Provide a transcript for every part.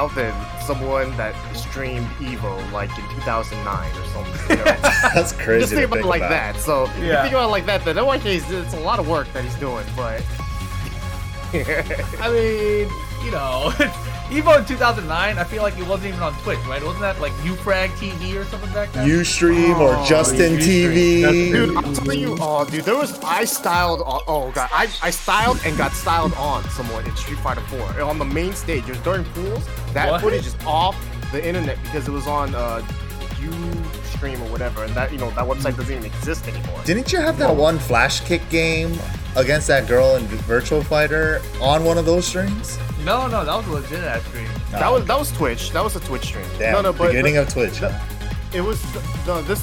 Alvin, someone that streamed Evo like in 2009 or something. You know? That's crazy. Just think about it like that. So if you think about it like that, then OYK, it's a lot of work that he's doing. But I mean, you know, Evo in 2009, I feel like it wasn't even on Twitch, right? Wasn't that like Ufrag TV or something back then? Ustream or Justin TV. Dude, I'm telling you, there was I styled and got styled on someone in Street Fighter 4 on the main stage. It was during pools. That footage is off the internet because it was on Ustream or whatever, and that, you know, that website doesn't even exist anymore. Didn't you have that one flash kick game against that girl in Virtual Fighter on one of those streams? No, that was a legit ass stream. That was Twitch. That was a Twitch stream. Damn, beginning of Twitch. It was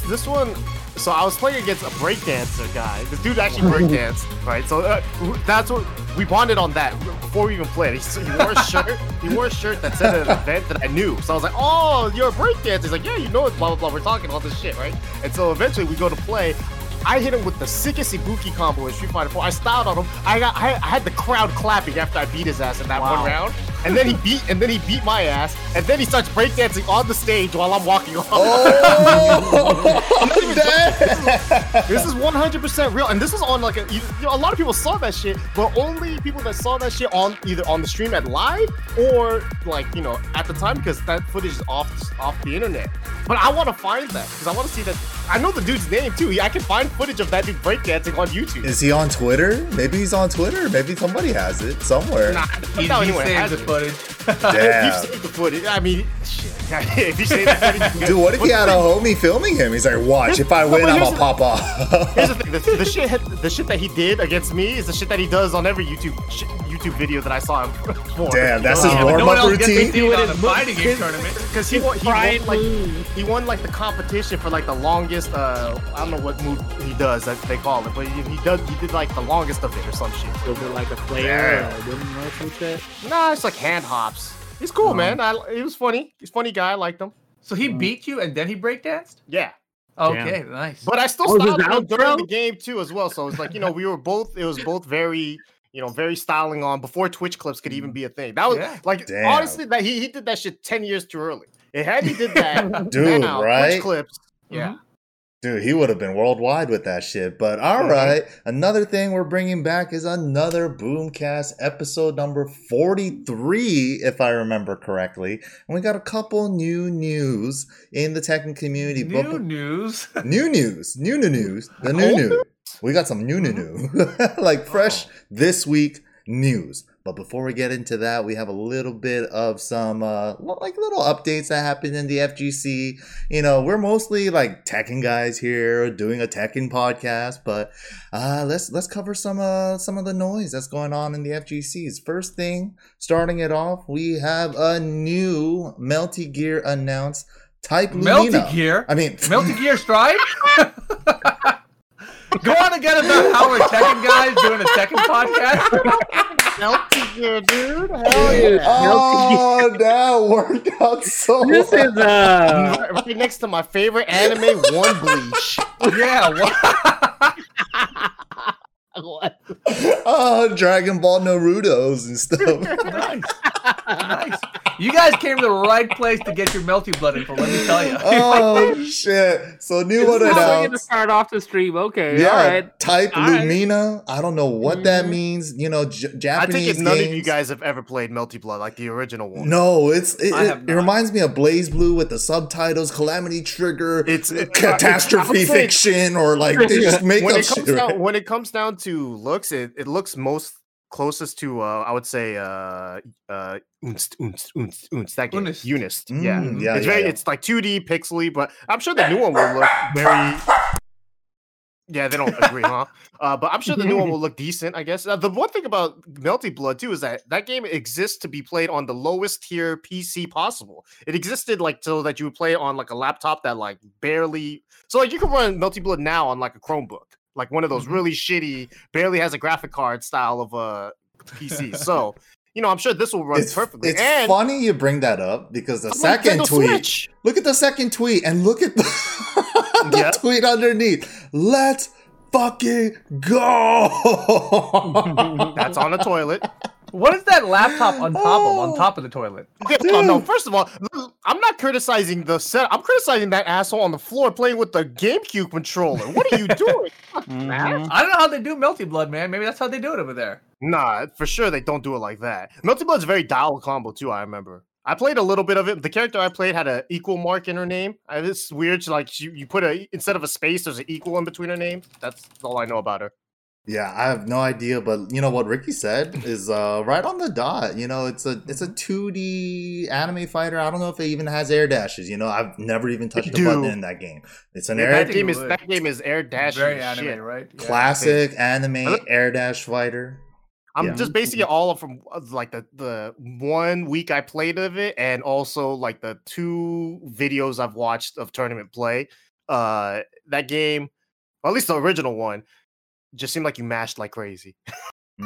this one. So I was playing against a breakdancer guy. This dude actually breakdanced, right? So that's what we bonded on that before we even played. He wore a shirt. He wore a shirt that said an event that I knew. So I was like, "Oh, you're a breakdancer." He's like, "Yeah, you know it." Blah blah blah. We're talking all this shit, right? And so eventually we go to play. I hit him with the sickest Ibuki combo in Street Fighter 4. I styled on him. I had the crowd clapping after I beat his ass in that one round. And then he beat my ass. And then he starts breakdancing on the stage while I'm walking off. This is 100% real. And this was on like a lot of people saw that shit, but only people that saw that shit on either on the stream at live or like, you know, at the time, because that footage is off the internet. But I want to find that because I want to see that. I know the dude's name too. I can find footage of that dude breakdancing on YouTube. Is he on Twitter? Maybe he's on Twitter. Maybe somebody has it somewhere. Nah, he saved the footage. Damn. He saved the footage. I mean, shit. If he saved the footage, dude, what if he had a homie filming him? He's like, watch. If I win, I'm gonna pop off. Here's the thing. The shit that he did against me is the shit that he does on every YouTube video that I saw him for. Damn, that's his warm-up routine. He won his fighting game tournament because he won like the competition for like the longest. I don't know what move he does. That's what they call it, but he did like the longest of it or some shit. Was it like a player? Nah, it's like hand hops. He's cool, man. He was funny. He's a funny guy. I liked him. So he beat you and then he breakdanced? Yeah. Okay, damn. Nice. But I still styled him during the game too, as well. So it's like, you know, we were both. It was both very, you know, very styling on before Twitch clips could even be a thing. That was like, damn. Honestly, that he did that shit 10 years too early. It had he did that, dude, now, right? Twitch clips, yeah. Dude, he would have been worldwide with that shit. But all right, another thing we're bringing back is another Boomcast, episode number 43, if I remember correctly. And we got a couple new news in the Tekken community. We got some new. Like fresh this week news. But before we get into that, we have a little bit of some little updates that happened in the FGC. You know, we're mostly like Tekken guys here, doing a Tekken podcast, but let's cover some of the noise that's going on in the FGCs. First thing, starting it off, we have a new Melty Gear announced. Type Lumina. Melty Gear. Melty Gear Stride. Go on again about how we're Tekken guys doing a Tekken podcast. Melty Gear, dude. Hell yeah. Oh, that worked out so well. This is right next to my favorite anime, One Bleach. Yeah, what? Oh, Dragon Ball Narutos and stuff. Nice. You guys came to the right place to get your Melty blood info, let me tell you. Oh, shit. So new one announced. We're going to start off the stream. Okay, yeah, all right. Type all Lumina. Right. I don't know what that means. You know, Japanese I think none of you guys have ever played Melty Blood, like the original one. No, it reminds me of BlazBlue with the subtitles, Calamity Trigger, Catastrophe Fiction, or like they just make up shit. When it comes down to looks, it looks most... closest to, I would say, that game. Unist. Yeah. It's like 2D, pixely, but I'm sure the new one will look very... Yeah, they don't agree, huh? But I'm sure the new one will look decent, I guess. The one thing about Melty Blood, too, is that game exists to be played on the lowest tier PC possible. It existed, like, so that you would play on, like, a laptop that, like, barely... So, like, you can run Melty Blood now on, like, a Chromebook. Like one of those really shitty, barely has a graphic card style of PC. So, you know, I'm sure this will run perfectly. It's funny you bring that up because the second tweet. Switch. Look at the second tweet and look at the tweet underneath. Let's fucking go. That's on a toilet. What is that laptop on top of the toilet? No, first of all, I'm not criticizing the set. I'm criticizing that asshole on the floor playing with the GameCube controller. What are you doing? I don't know how they do Melty Blood, man. Maybe that's how they do it over there. Nah, for sure they don't do it like that. Melty Blood's a very dial combo too, I remember. I played a little bit of it. The character I played had an equal mark in her name. It's weird. Like you put a, instead of a space, there's an equal in between her name. That's all I know about her. Yeah, I have no idea, but you know what Ricky said is right on the dot. You know, it's a 2D anime fighter. I don't know if it even has air dashes. You know, I've never even touched a button in that game. It's an air. That game is air dash. Very anime, shit. Right? Yeah. Classic anime air dash fighter. I'm just basing it all from like the 1 week I played of it, and also like the two videos I've watched of tournament play. That game, or at least the original one, just seemed like you mashed like crazy.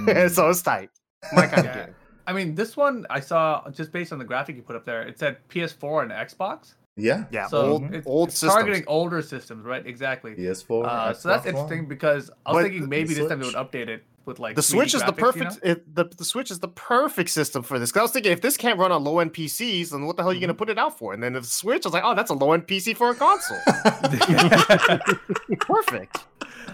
So it's tight. My kind of game. I mean, this one I saw just based on the graphic you put up there. It said PS4 and Xbox. Yeah. So it's targeting older systems, right? Exactly. PS4. So that's interesting because I was thinking maybe this time they would update it. With like the Switch is graphics, the perfect, you know? The Switch is the perfect system for this. Because I was thinking, if this can't run on low end PCs, then what the hell are you going to put it out for? And then the Switch, I was like, oh, that's a low end PC for a console. Perfect.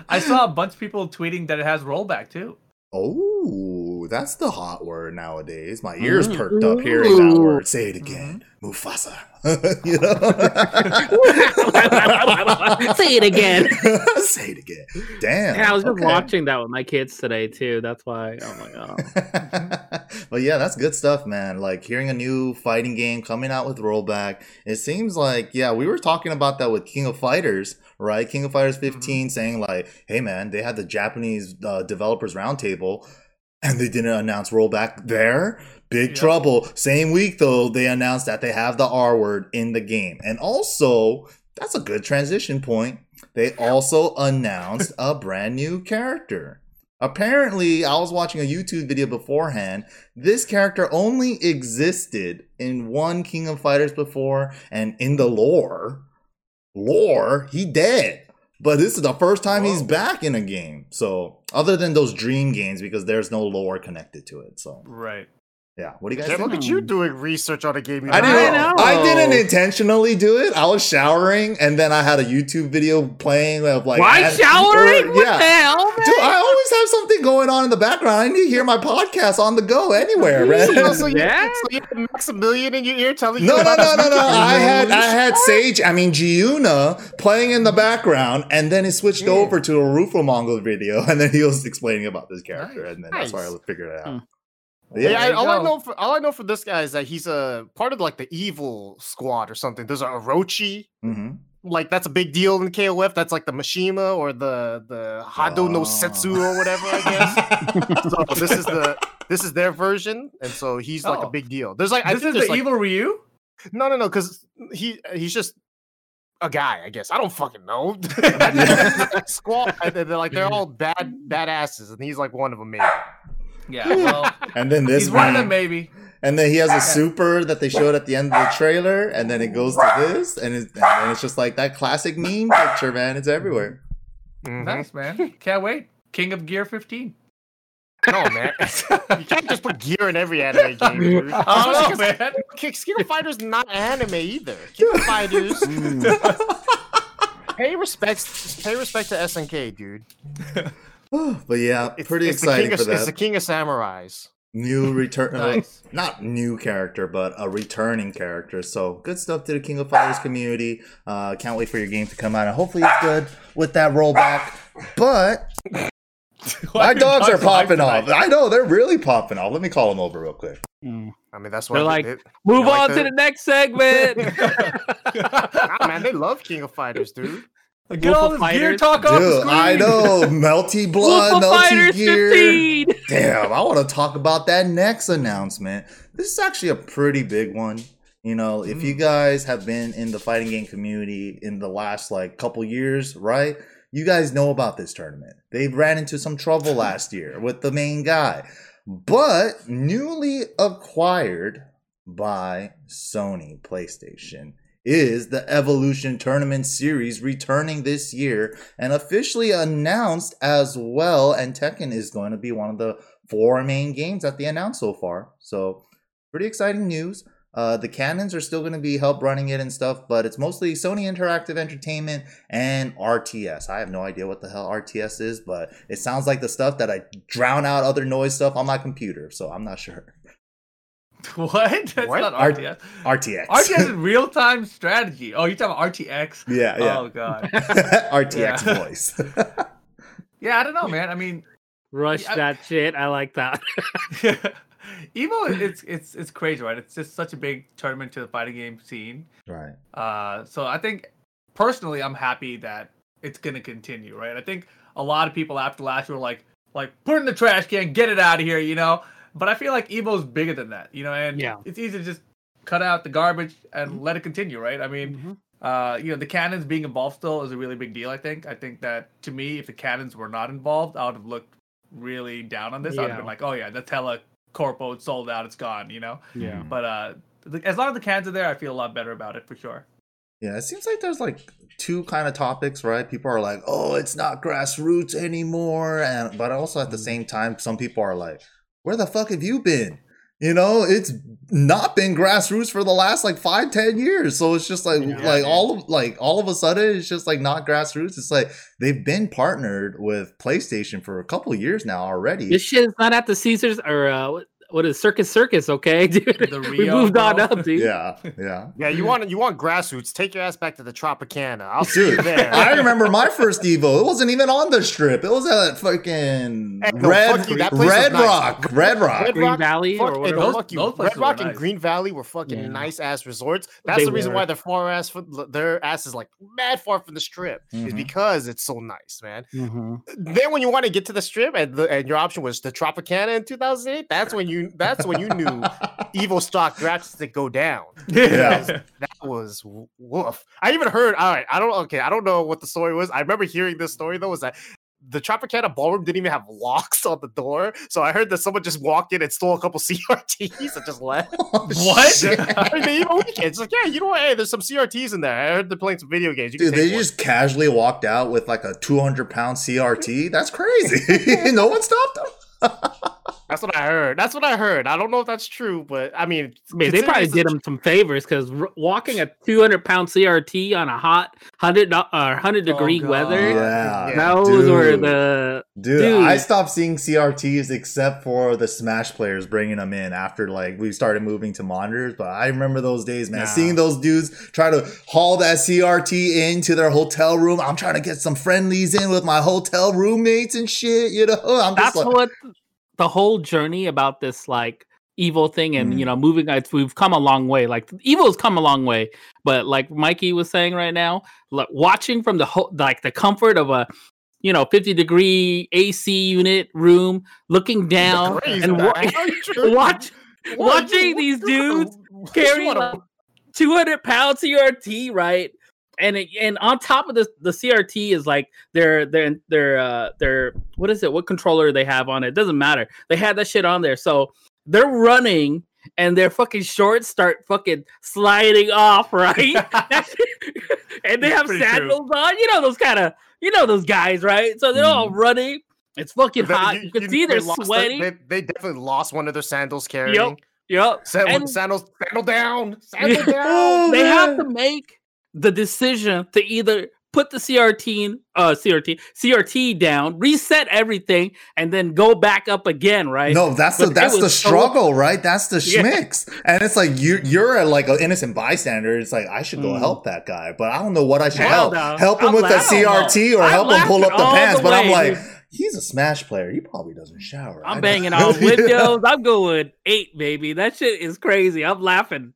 I saw a bunch of people tweeting that it has rollback too. Oh, that's the hot word nowadays. My ears perked up hearing that word. Say it again, Mufasa. You know? Say it again. Say it again. Damn. Yeah, I was just watching that with my kids today too. That's why. Oh my god. But yeah, that's good stuff, man. Like hearing a new fighting game coming out with rollback. It seems like we were talking about that with King of Fighters, right? King of Fighters 15 saying like, hey man, they had the Japanese developers roundtable, and they didn't announce rollback there. Big trouble. Same week, though, they announced that they have the R word in the game. And also, that's a good transition point. They also announced a brand new character. Apparently, I was watching a YouTube video beforehand. This character only existed in one King of Fighters before. And in the lore, he dead. But this is the first time he's back in a game. So, other than those dream games, because there's no lore connected to it. So right. Yeah, what do you guys think? Look at you doing research on a game. I didn't intentionally do it. I was showering, and then I had a YouTube video playing of like... Why showering? What the hell, man? Dude, I always have something going on in the background. I need to hear my podcast on the go anywhere, right? So you have Maximilian in your ear telling you... No. I had Sage, Giuna, playing in the background, and then it switched over to a Rufo Mongol video, and then he was explaining about this character, and then that's why I figured it out. All I know for this guy is that he's a part of like the evil squad or something. There's an Orochi, like that's a big deal in KOF. That's like the Mishima or the Hado no Setsu or whatever, I guess. So this is their version, and so he's like a big deal. There's like evil Ryu. No, because he's just a guy, I guess. I don't fucking know. Squad, they're all badasses, and he's like one of them, maybe. Yeah, well, and then this one of them, maybe. And then he has a super that they showed at the end of the trailer, and then it goes to this, and it's just like that classic meme picture, man. It's everywhere. Nice, man. Can't wait. King of Gear 15. No, man. You can't just put gear in every anime game, dude. I don't know, man. King of Fighters not anime either. King of Fighters. Pay respect to SNK, dude. But yeah, pretty exciting for that. It's the King of Samurais. New return, nice. Not new character, but a returning character. So good stuff to the King of Fighters community. Can't wait for your game to come out, and hopefully it's good with that rollback. But my dogs are popping off. I know they're really popping off. Let me call them over real quick. That's why they're like, move on to the next segment. Man, they love King of Fighters, dude. Get all this gear talk off the screen. I know. Melty Blood, Melty Gear. 15. Damn, I want to talk about that next announcement. This is actually a pretty big one. You know, if you guys have been in the fighting game community in the last like couple years, right? You guys know about this tournament. They ran into some trouble last year with the main guy. But newly acquired by Sony PlayStation is the Evolution Tournament Series returning this year and officially announced as well. And Tekken is going to be one of the four main games that they announced so far. So pretty exciting news. The Canons are still going to be help running it and stuff, but it's mostly Sony Interactive Entertainment and RTS. I have no idea what the hell RTS is, but it sounds like the stuff that I drown out other noise stuff on my computer, so I'm not sure. What? That's what? Not RTS. RTX. RTS is real-time strategy. Oh, you're talking about RTX? Yeah, yeah. Oh, God. RTX yeah. voice. Yeah, I don't know, man. I mean... Rush that shit. I like that. Yeah. Evo, it's crazy, right? It's just such a big tournament to the fighting game scene, right? So I think personally, I'm happy that it's gonna continue, right? I think a lot of people after last year were like put it in the trash can, get it out of here, you know. But I feel like Evo's bigger than that, you know. And yeah. It's easy to just cut out the garbage and mm-hmm. let it continue, right? I mean, mm-hmm. You know, the Canons being involved still is a really big deal. I think that to me, if the Canons were not involved, I would have looked really down on this. Yeah. I'd have been like, oh yeah, that's hella corpo, it's sold out, it's gone, you know. Yeah, but as long as the cans are there, I feel a lot better about it for sure. Yeah, it seems like there's like two kind of topics, right? People are like, oh, it's not grassroots anymore, and but also at the same time, some people are like, where the fuck have you been, you know? It's not been grassroots for the last like 5-10 years, so it's just like all of a sudden it's just like not grassroots. It's like they've been partnered with PlayStation for a couple of years now already. This shit is not at the Caesars or what is Circus, okay, dude? We moved on up, dude. Yeah. You want grassroots? Take your ass back to the Tropicana. I'll see you there. I remember my first Evo. It wasn't even on the Strip. It was at fucking Red Rock, Green Valley. Red Rock and Green Valley were fucking nice ass resorts. That's the reason why their ass is like mad far from the Strip, is because it's so nice, man. Then when you want to get to the Strip and your option was the Tropicana in 2008, that's when you knew Evo stock drastically go down. Yeah, that was woof. I even heard. All right, I don't know what the story was. I remember hearing this story though. Was that the Tropicana ballroom didn't even have locks on the door? So I heard that someone just walked in and stole a couple CRTs and just left. Oh, what? It's like, yeah, you know what? Hey, there's some CRTs in there. I heard they're playing some video games. Just casually walked out with like a 200-pound CRT. That's crazy. No one stopped them. That's what I heard. I don't know if that's true, but I mean... they probably did him some favors, because walking a 200-pound CRT on a hot 100-degree weather... Yeah. Those were the... Dude, I stopped seeing CRTs except for the Smash players bringing them in after like we started moving to monitors, but I remember those days, man. Nah. Seeing those dudes try to haul that CRT into their hotel room. I'm trying to get some friendlies in with my hotel roommates and shit, you know? The whole journey about this like Evo thing and you know moving, we've come a long way. Like Evo's come a long way, but like Mikey was saying right now, like, watching from the comfort of a 50-degree AC unit room, looking down and watching these dudes carry 200-pound CRT, right? And on top of this, the CRT is like their what is it? What controller they have on it? Doesn't matter. They had that shit on there, so they're running and their fucking shorts start fucking sliding off, right? And they have sandals on. Those guys, right? So they're all running. It's fucking hot. You can see they're sweating. They definitely lost one of their sandals carrying. Yep. Sandal down. Oh, they have to make the decision to either put the CRT down, reset everything, and then go back up again, right? No, that's the struggle, right? That's the schmicks. Yeah. And it's like you're like an innocent bystander. It's like I should go help that guy, but I don't know what I should help. Help him with the CRT, or help him pull up the pants. But I'm like, he's a Smash player. He probably doesn't shower. I'm banging on windows. I'm going 8, baby. That shit is crazy. I'm laughing.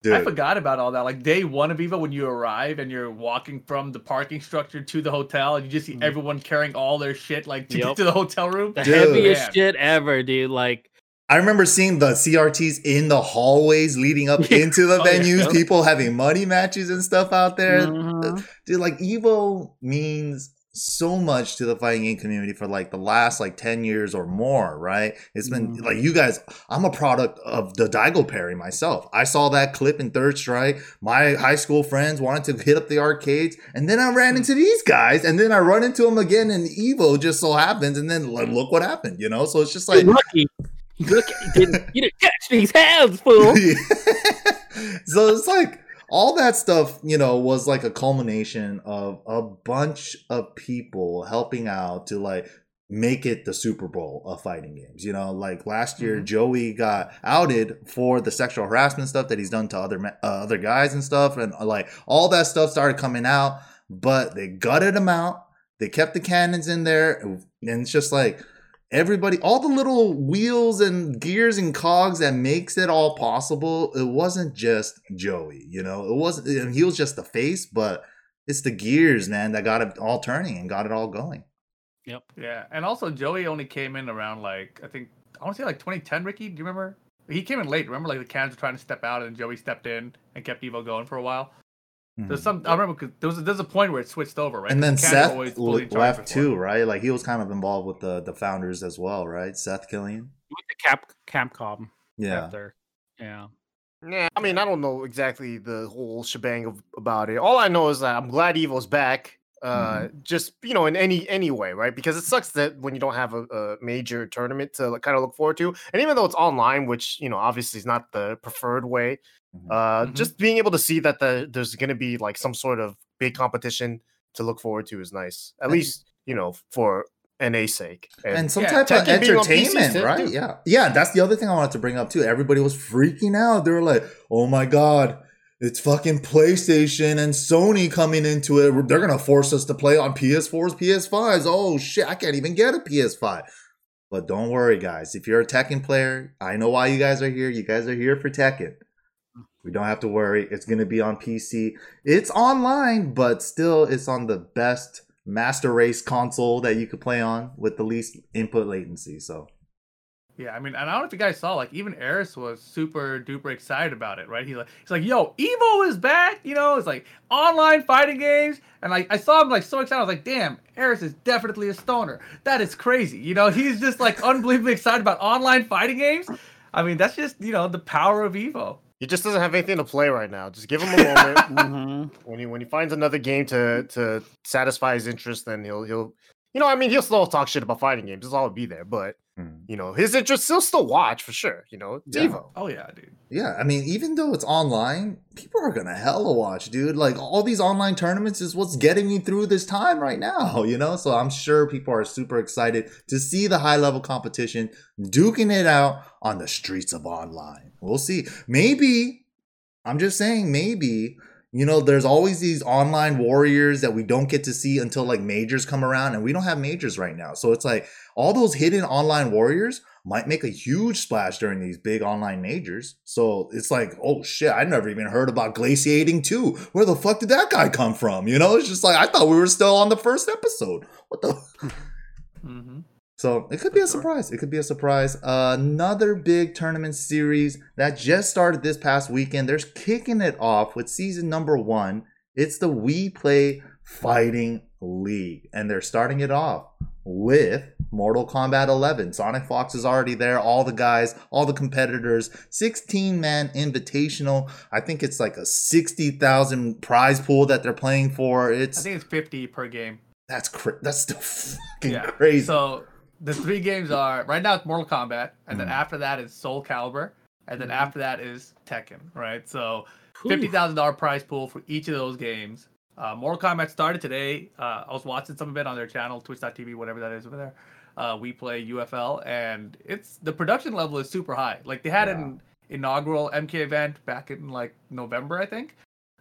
Dude. I forgot about all that. Like day one of Evo, when you arrive and you're walking from the parking structure to the hotel, and you just see everyone carrying all their shit like to get to the hotel room. The heaviest shit ever, dude. Like I remember seeing the CRTs in the hallways leading up into the venues. Yeah. People having money matches and stuff out there. Dude, like Evo means so much to the fighting game community for like the last like 10 years or more, right? It's been like, you guys, I'm a product of the Daigo Parry myself. I saw that clip in Third Strike. My high school friends wanted to hit up the arcades, and then I ran into these guys, and then I run into them again in Evo, just so happens, and then look what happened, you know? So it's just like, you're lucky. Look, you didn't catch these hands, fool. Yeah. So it's like, all that stuff, you know, was like a culmination of a bunch of people helping out to like make it the Super Bowl of fighting games. You know, like last year, Joey got outed for the sexual harassment stuff that he's done to other guys and stuff. And like all that stuff started coming out, but they gutted him out. They kept the cannons in there. And it's just like, everybody, all the little wheels and gears and cogs that makes it all possible, it wasn't just Joey, you know? It wasn't, he was just the face, but it's the gears, man, that got it all turning and got it all going. Yep. Yeah. And also, Joey only came in around, like, I want to say like 2010, Ricky. Do you remember? He came in late. Remember, like, the cans were trying to step out and Joey stepped in and kept Evo going for a while? I remember cause there's a point where it switched over, right? And then Seth left too, right? Like he was kind of involved with the founders as well, right? Seth Killian with the Capcom, yeah. I mean, I don't know exactly the whole shebang about it. All I know is that I'm glad Evo's back, just you know, in any way, right? Because it sucks that when you don't have a major tournament to kind of look forward to, and even though it's online, which you know, obviously is not the preferred way. Just being able to see that there's going to be like some sort of big competition to look forward to is nice, at least you know, for NA's sake and some type of entertainment, right? Too. Yeah, that's the other thing I wanted to bring up too. Everybody was freaking out. They were like, "Oh my god, it's fucking PlayStation and Sony coming into it. They're gonna force us to play on PS4s, PS5s. Oh shit, I can't even get a PS5." But don't worry, guys. If you're a Tekken player, I know why you guys are here. You guys are here for Tekken. We don't have to worry. It's going to be on PC. It's online, but still it's on the best master race console that you could play on with the least input latency. So, yeah, I mean, and I don't know if you guys saw, like, even Eris was super duper excited about it, right? He's like, yo, Evo is back, you know, it's like online fighting games. And like I saw him like so excited. I was like, damn, Eris is definitely a stoner. That is crazy. You know, he's just like unbelievably excited about online fighting games. I mean, that's just, you know, the power of Evo. He just doesn't have anything to play right now. Just give him a moment. When he finds another game to satisfy his interest, then he'll you know, I mean, he'll still talk shit about fighting games. He'll all be there, but you know, his interest he'll still watch for sure. You know, it's Evo. Oh yeah, dude. Yeah, I mean, even though it's online, people are gonna hella watch, dude. Like all these online tournaments is what's getting me through this time right now. You know, so I'm sure people are super excited to see the high level competition duking it out on the streets of online. We'll see. Maybe, I'm just saying, maybe, you know, there's always these online warriors that we don't get to see until like majors come around, and we don't have majors right now. So it's like all those hidden online warriors might make a huge splash during these big online majors. So it's like, oh shit, I never even heard about Glaciating 2. Where the fuck did that guy come from? You know, it's just like, I thought we were still on the first episode. What the? So it could be a surprise. It could be a surprise. Another big tournament series that just started this past weekend. They're kicking it off with season number 1. It's the We Play Fighting League. And they're starting it off with Mortal Kombat 11. Sonic Fox is already there. All the guys, all the competitors. 16-man invitational. I think it's like a 60,000 prize pool that they're playing for. I think it's 50 per game. That's still fucking crazy. So the three games are, right now it's Mortal Kombat, and then after that is Soul Calibur, and then after that is Tekken, right? So $50,000 prize pool for each of those games. Mortal Kombat started today. I was watching some of it on their channel, twitch.tv, whatever that is over there. We Play UFL, and the production level is super high. Like they had an inaugural MK event back in like November, I think.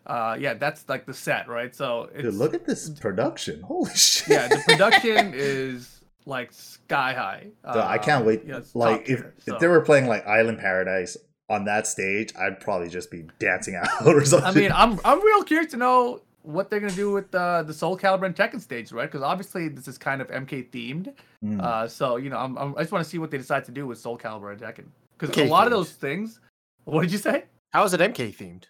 That's like the set, right? So it's, dude, look at this production. Holy shit. Yeah, the production is like sky high. I can't wait. You know, like if they were playing like Island Paradise on that stage, I'd probably just be dancing out or something. I mean, I'm real curious to know what they're gonna do with the Soul Calibur and Tekken stage, right? Because obviously this is kind of MK themed. So you know, I just want to see what they decide to do with Soul Calibur and Tekken, because a lot of those things. What did you say? How is it MK themed?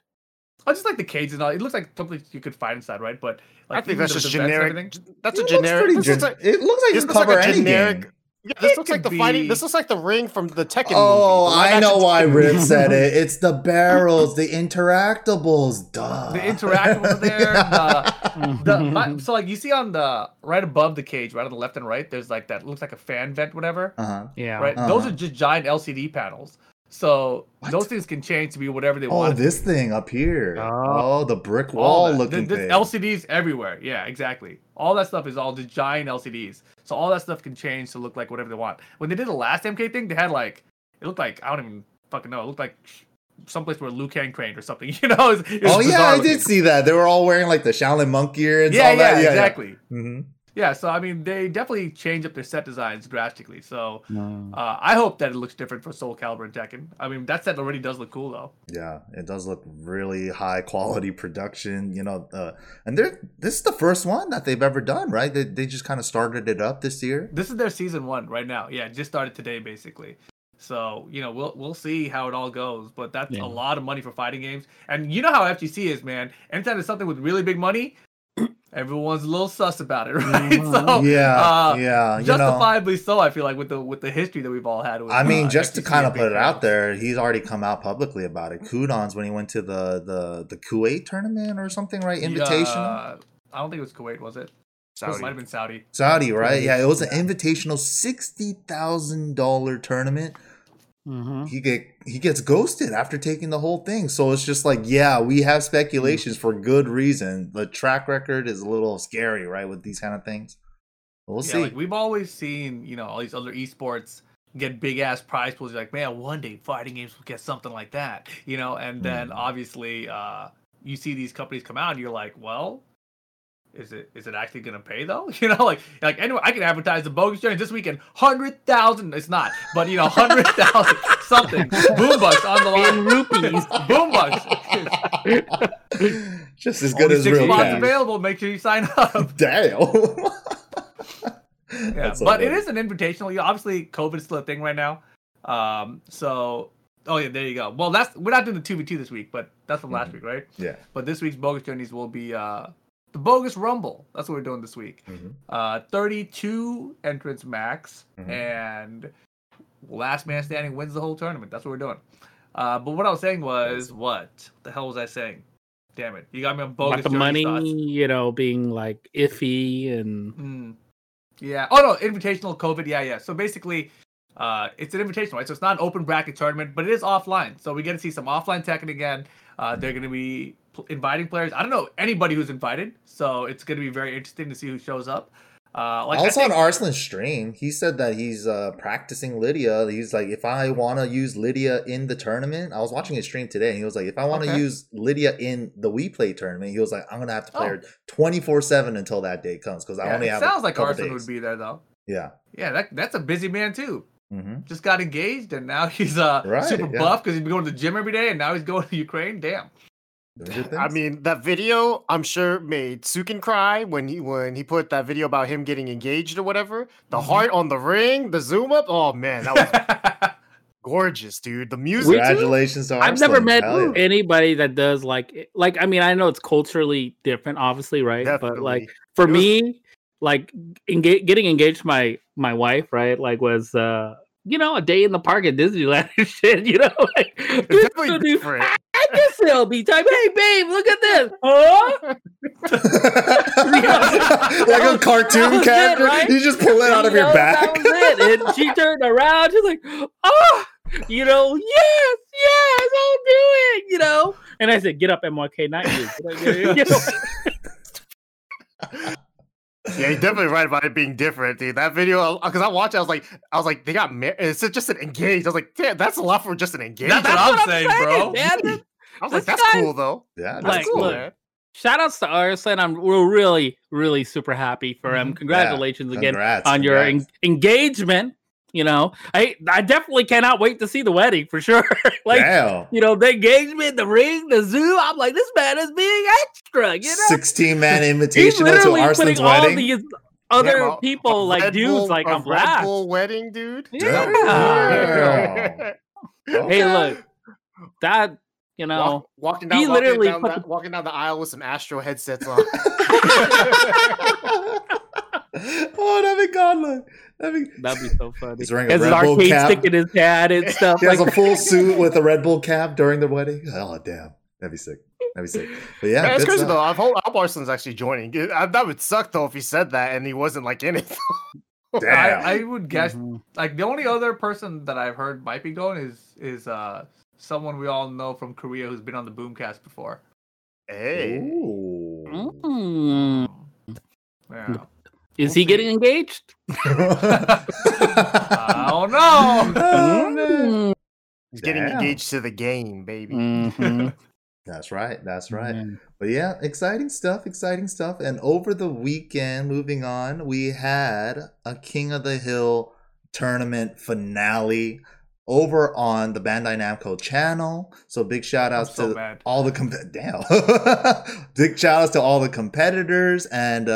I just like the cage and all. It looks like something you could find inside, right? But like, I think that's just generic. That's a generic. It looks like just cover any game. Yeah, this looks like the fighting. This looks like the ring from the Tekken movie. Oh, I know why Rib said it. It's the barrels, the interactables, duh. The interactables there. So like you see on the right above the cage, right on the left and right, there's like that looks like a fan vent, whatever. Yeah. Right. Those are just giant LCD panels. So those things can change to be whatever they want. Oh, this thing up here. Oh, the brick wall looking thing. LCDs everywhere. Yeah, exactly. All that stuff is all the giant LCDs. So all that stuff can change to look like whatever they want. When they did the last MK thing, they had like, it looked like, I don't even fucking know. It looked like someplace where Liu Kang trained or something, you know? It was oh yeah, I did see that. They were all wearing like the Shaolin monk gear and all that. Yeah, exactly. Yeah. Mm-hmm. Yeah, so I mean, they definitely change up their set designs drastically. So I hope that it looks different for Soul Calibur and Tekken. I mean, that set already does look cool, though. Yeah, it does look really high quality production, you know. And this is the first one that they've ever done, right? They just kind of started it up this year. This is their season one right now. Yeah, it just started today, basically. So, you know, we'll see how it all goes. But that's a lot of money for fighting games. And you know how FGC is, man. Anytime there's something with really big money, everyone's a little sus about it, right? So yeah, justifiably so. I feel like with the history that we've all had. With, I mean, just to kind of put it out there, he's already come out publicly about it. Kudan's when he went to the Kuwait tournament or something, right? Invitational. I don't think it was Kuwait, was it? Saudi. It might have been Saudi. Saudi, right? Yeah, it was an invitational $60,000 tournament. Mm-hmm. He gets ghosted after taking the whole thing. So it's just like, yeah, we have speculations for good reason. The track record is a little scary, right, with these kind of things. We'll see. Like we've always seen, you know, all these other esports get big ass prize pools. You're like, man, one day fighting games will get something like that, you know. And then obviously, you see these companies come out, and you're like, well, is it actually gonna pay though? You know, like anyway, I can advertise the bogus journey this weekend. 100,000. It's not, but you know, 100,000 something. Boombucks on the line. In rupees. Boombucks. Just as good as real. 6 spots available. Make sure you sign up. Damn. Yeah, so but it is an invitational. You know, obviously, COVID's still a thing right now. So. Oh yeah, there you go. Well, we're not doing the 2v2 this week, but that's from last week, right? Yeah. But this week's bogus journeys will be. The Bogus Rumble. That's what we're doing this week. 32 entrants max, and last man standing wins the whole tournament. That's what we're doing. But what I was saying was, what the hell was I saying? Damn it. You got me on bogus. About the money, thoughts. You know, being like iffy and... Yeah. Oh, no. Invitational COVID. Yeah. So basically, it's an invitational, right? So it's not an open bracket tournament, but it is offline. So we get to see some offline Tekken again. They're going to be inviting players. I don't know anybody who's invited, so it's going to be very interesting to see who shows up. Also, on Arslan's stream, he said that he's practicing Lydia. He's like, if I want to use Lydia in the tournament, I was watching his stream today, and he was like, if I want to use Lydia in the We Play tournament, he was like, I'm going to have to play her 24/7 until that day comes, because I only have. It sounds like Arslan would be there though. Yeah. Yeah, that's a busy man too. Just got engaged, and now he's super buff because he's been going to the gym every day, and now he's going to Ukraine. Damn. I mean, that video, I'm sure, made Sukin cry when he put that video about him getting engaged or whatever. The heart on the ring, the zoom up. Oh, man, that was gorgeous, dude. The music. Congratulations to Arslan. I've never met anybody that does like, I mean, I know it's culturally different, obviously, right? Definitely. But like for me, like getting engaged to my wife, right, like was... you know, a day in the park at Disneyland and shit, you know, like, it's definitely different. I guess it'll be time. Hey, babe, look at this. Huh? Like a cartoon character. It, right? You just pull it out of your back. That was it. And she turned around. She's like, oh, you know, yes, I'll do it, you know. And I said, get up, MYK, not you. Get up. Yeah, you're definitely right about it being different, dude. That video, because I watched it, I was like, they got married. It's just an engaged. I was like, damn, that's a lot for just an engaged. That's what I'm saying, bro. Damn. I was like, that's cool, though. Yeah, that's cool. Look, shout-outs to Arslan. We're really, really super happy for him. Congratulations again on your engagement. You know, I definitely cannot wait to see the wedding for sure. Like, you know, the engagement, the ring, the zoo. I'm like, this man is being extra. You know, 16-man invitation to Arslan's wedding. All these other people, I'm black. Red Bull wedding, dude. Yeah. Hey, look, that you know, walking down the aisle with some Astro headsets on. Oh, that'd be godlike. That'd be so funny. He's wearing a Red Bull cap. Stick in his hat and stuff. He has a full suit with a Red Bull cap during the wedding. Oh, damn. That'd be sick. But yeah, it's crazy though. I hope Al Barcelona's actually joining. That would suck though if he said that and he wasn't like in it. Damn. I would guess like the only other person that I've heard might be going is someone we all know from Korea who's been on the Boomcast before. Hey. Mm. Yeah. Is he getting engaged? Oh no! He's getting engaged to the game, baby. Mm-hmm. That's right. Mm-hmm. But yeah, exciting stuff. And over the weekend, moving on, we had a King of the Hill tournament finale over on the Bandai Namco channel. So big shout outs to all the competitors. And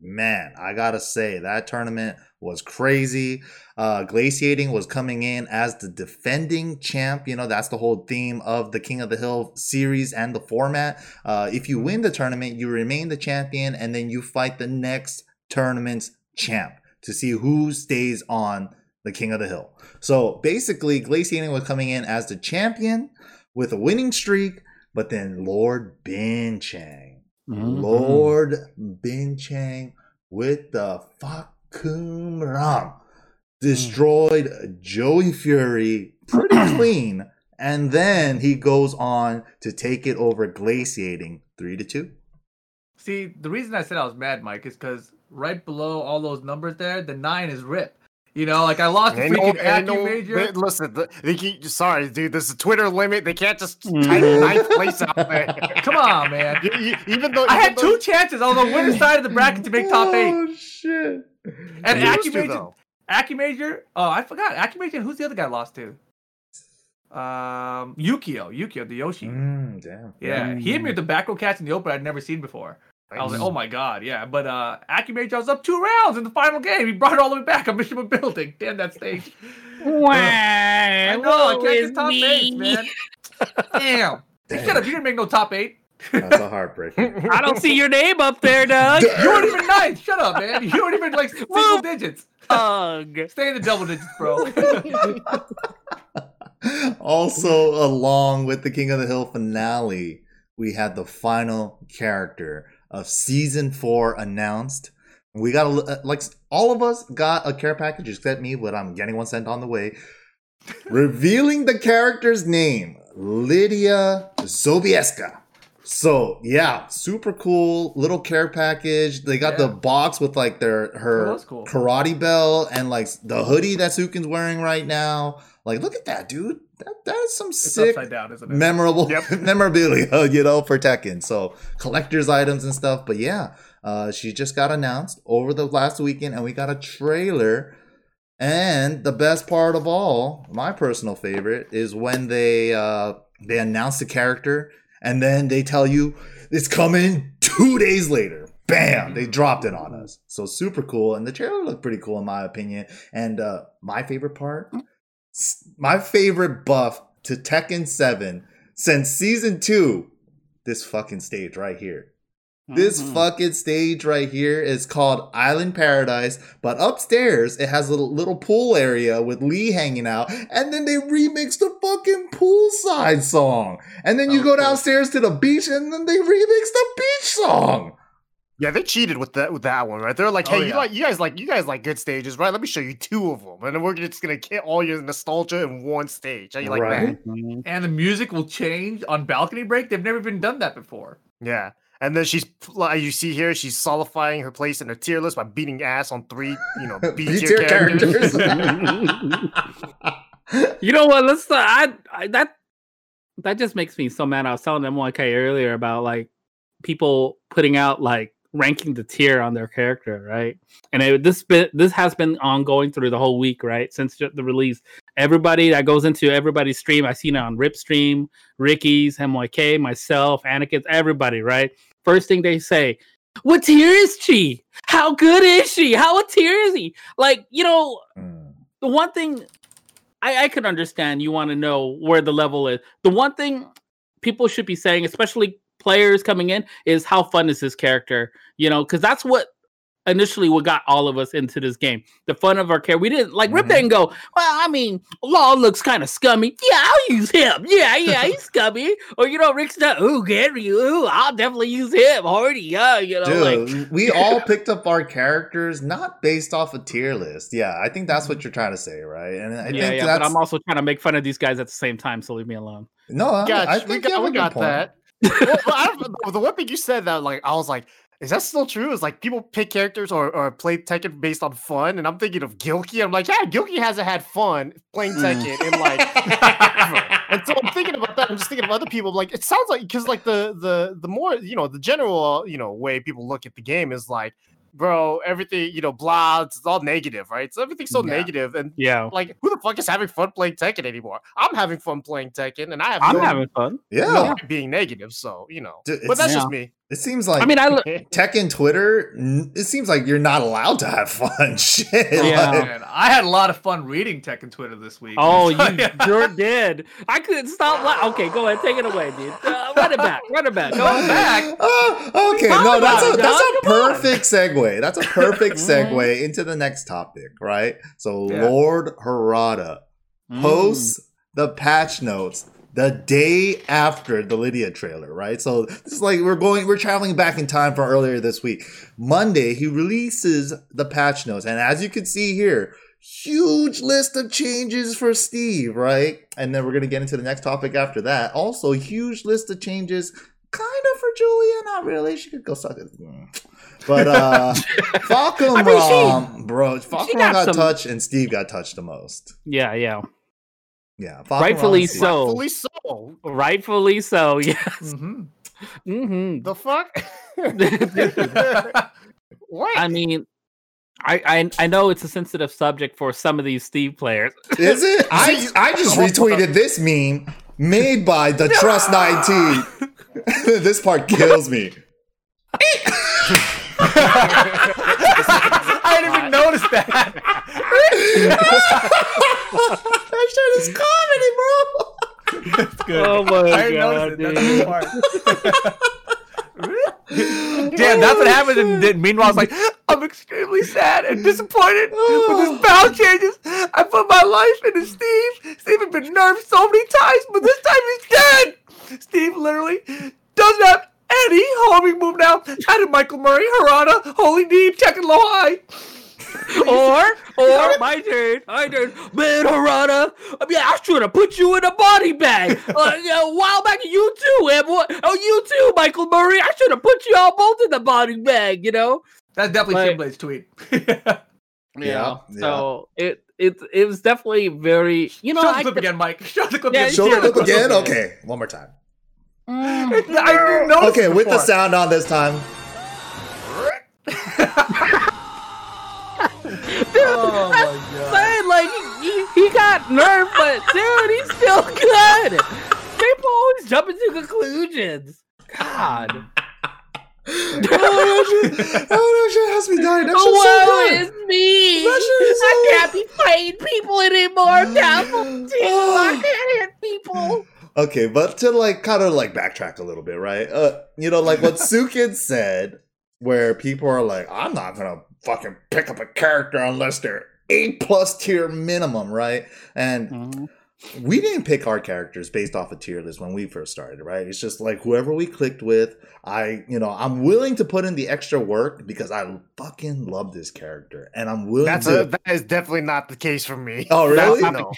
man, I gotta say that tournament was crazy. Glaciating was coming in as the defending champ. You know, that's the whole theme of the King of the Hill series and the format. If you win the tournament, you remain the champion, and then you fight the next tournament's champ to see who stays on the King of the Hill. So basically, Glaciating was coming in as the champion with a winning streak, but then Lord Bin Chang. Mm-hmm. Lord Bin Chang with the Kumram destroyed Joey Fury pretty clean, and then he goes on to take it over Glaciating 3-2. See, the reason I said I was mad, Mike, is because right below all those numbers there, the 9 is RIP. You know, like I lost the freaking Major. Listen, sorry, dude. There's a Twitter limit. They can't just type ninth place out there. Come on, man. I had two chances on the winner's side of the bracket to make top 8. Oh shit! And Accu Major. Oh, I forgot Accu Major. Who's the other guy lost to? Yukio the Yoshi. Damn. Yeah, he hit me with the back row catch in the open I'd never seen before. I was like, oh my god, yeah. But Accu Major was up 2 rounds in the final game. He brought it all the way back on Mishima Building. Damn that stage. Wow. I know, I can't get top 8, man. Damn. Shut up, you didn't make no top 8. That's a heartbreaker. I don't see your name up there, Doug. You weren't even ninth. Shut up, man. You weren't even like single digits. Stay in the double digits, bro. Also, along with the King of the Hill finale, we had the final character of season 4 announced. We got all of us got a care package except me, but I'm getting one sent on the way. Revealing the character's name, Lydia Sobieska. So yeah, super cool little care package. They got the box with like her karate belt and like the hoodie that Sukin's wearing right now. Like, look at that, dude. That is some sick, memorable memorabilia, you know, for Tekken. So collector's items and stuff. But yeah, she just got announced over the last weekend, and we got a trailer. And the best part of all, my personal favorite, is when they announce the character, and then they tell you it's coming 2 days later. Bam! They dropped it on us. So super cool, and the trailer looked pretty cool in my opinion. And my favorite part. My favorite buff to Tekken 7 since season 2, this fucking stage right here. This fucking stage right here is called Island Paradise, but upstairs it has a little pool area with Lee hanging out, and then they remix the fucking poolside song. And then you go downstairs to the beach, and then they remix the beach song. Yeah, they cheated with that one, right? They're like, hey, you guys like good stages, right? Let me show you 2 of them, and then we're just gonna get all your nostalgia in one stage. How you like that? Mm-hmm. And the music will change on balcony break. They've never been done that before. Yeah, and then she's like, you see here, she's solidifying her place in the tier list by beating ass on 3, you know, B-tier characters. You know what? Let's that just makes me so mad. I was telling MYK earlier about like people putting out like ranking the tier on their character, right? And this has been ongoing through the whole week, right? Since the release, everybody that goes into everybody's stream, I've seen it on Rip Stream, Ricky's, MYK, myself, Anakin's, everybody, right? First thing they say, what tier is she? How good is she? How a tier is he? Like, you know, the one thing I could understand, you want to know where the level is. The one thing people should be saying, especially players coming in, is how fun is this character? You know, because that's what initially what got all of us into this game. The fun of our character. We didn't like Rip didn't go, well, I mean, Law looks kind of scummy. Yeah, I'll use him. Yeah, he's scummy. Or, you know, Rick's not, ooh, Gary, ooh, I'll definitely use him. Hardy, yeah, you know. Dude, like, we all picked up our characters not based off a tier list. Yeah, I think that's what you're trying to say, right? And I think that's... but I'm also trying to make fun of these guys at the same time, so leave me alone. No, gosh, I think we got that. The one thing you said that, like, I was like, is that still true? It's like people pick characters or play Tekken based on fun, and I'm thinking of Gilkey. I'm like, yeah, Gilkey hasn't had fun playing Tekken in like forever. And so I'm thinking about that. I'm just thinking of other people. Like, it sounds like because like the more, you know, the general, you know, way people look at the game is like, bro, everything, you know, blah, it's all negative, right? So everything's so negative, and like, who the fuck is having fun playing Tekken anymore? I'm having fun playing Tekken, and I'm having fun. Yeah, being negative, so you know, dude, but that's just me. It seems like Tekken Twitter. It seems like you're not allowed to have fun. Shit. Yeah, like, man, I had a lot of fun reading Tekken Twitter this week. Oh, you sure did. I couldn't stop. Okay, go ahead, take it away, dude. Run it back. Go back. Okay, no, that's a perfect segue. That's a perfect segue into the next topic, right? So, Lord Harada posts the patch notes the day after the Lidia trailer, right? So this is like we're traveling back in time from earlier this week. Monday, he releases the patch notes. And as you can see here, huge list of changes for Steve, right? And then we're going to get into the next topic after that. Also, huge list of changes kind of for Julia. Not really. She could go suck it. But Falcom, bro, Falcom got touched and Steve got touched the most. Yeah. Yeah, rightfully so. Yes. Mm-hmm. The fuck? What? I mean, I know it's a sensitive subject for some of these Steve players. Is it? I just retweeted this meme made by the Trust 19. This part kills me. I didn't even notice that. That shit is comedy, bro. That's good. Oh my God, dude. That's part. Damn, that's what happened. And meanwhile, I was like, I'm extremely sad and disappointed with his bow changes. I put my life into Steve. Steve had been nerfed so many times, but this time he's dead. Steve literally does not. Eddie, homing move now. Added Michael Murray, Harada, Holy Deep, Tekken Low High. Or my turn. Man, Harada, I mean, I should have put you in a body bag. A while back, you too, you too, Michael Murray. I should have put you all both in the body bag, you know? That's definitely Finblade's tweet. Yeah. So it was definitely very, you know. Show the clip again, Mike. Show the clip again. Show the clip again? Okay, one more time. I okay, with the sound on this time. Dude, oh my God. Saying, like he got nerfed, but dude, he's still good. People always jumping to conclusions. God. That shit has me dying. That shit's so good. It's me. I can't be fighting people anymore. Down too. I can't hit people. Okay, but to like kind of like backtrack a little bit, right? You know, like what Sukin said, where people are like, I'm not gonna fucking pick up a character unless they're A+ tier minimum, right? And we didn't pick our characters based off a tier list when we first started, right? It's just like whoever we clicked with, I'm willing to put in the extra work because I fucking love this character. And I'm willing that is definitely not the case for me. Oh, really? No.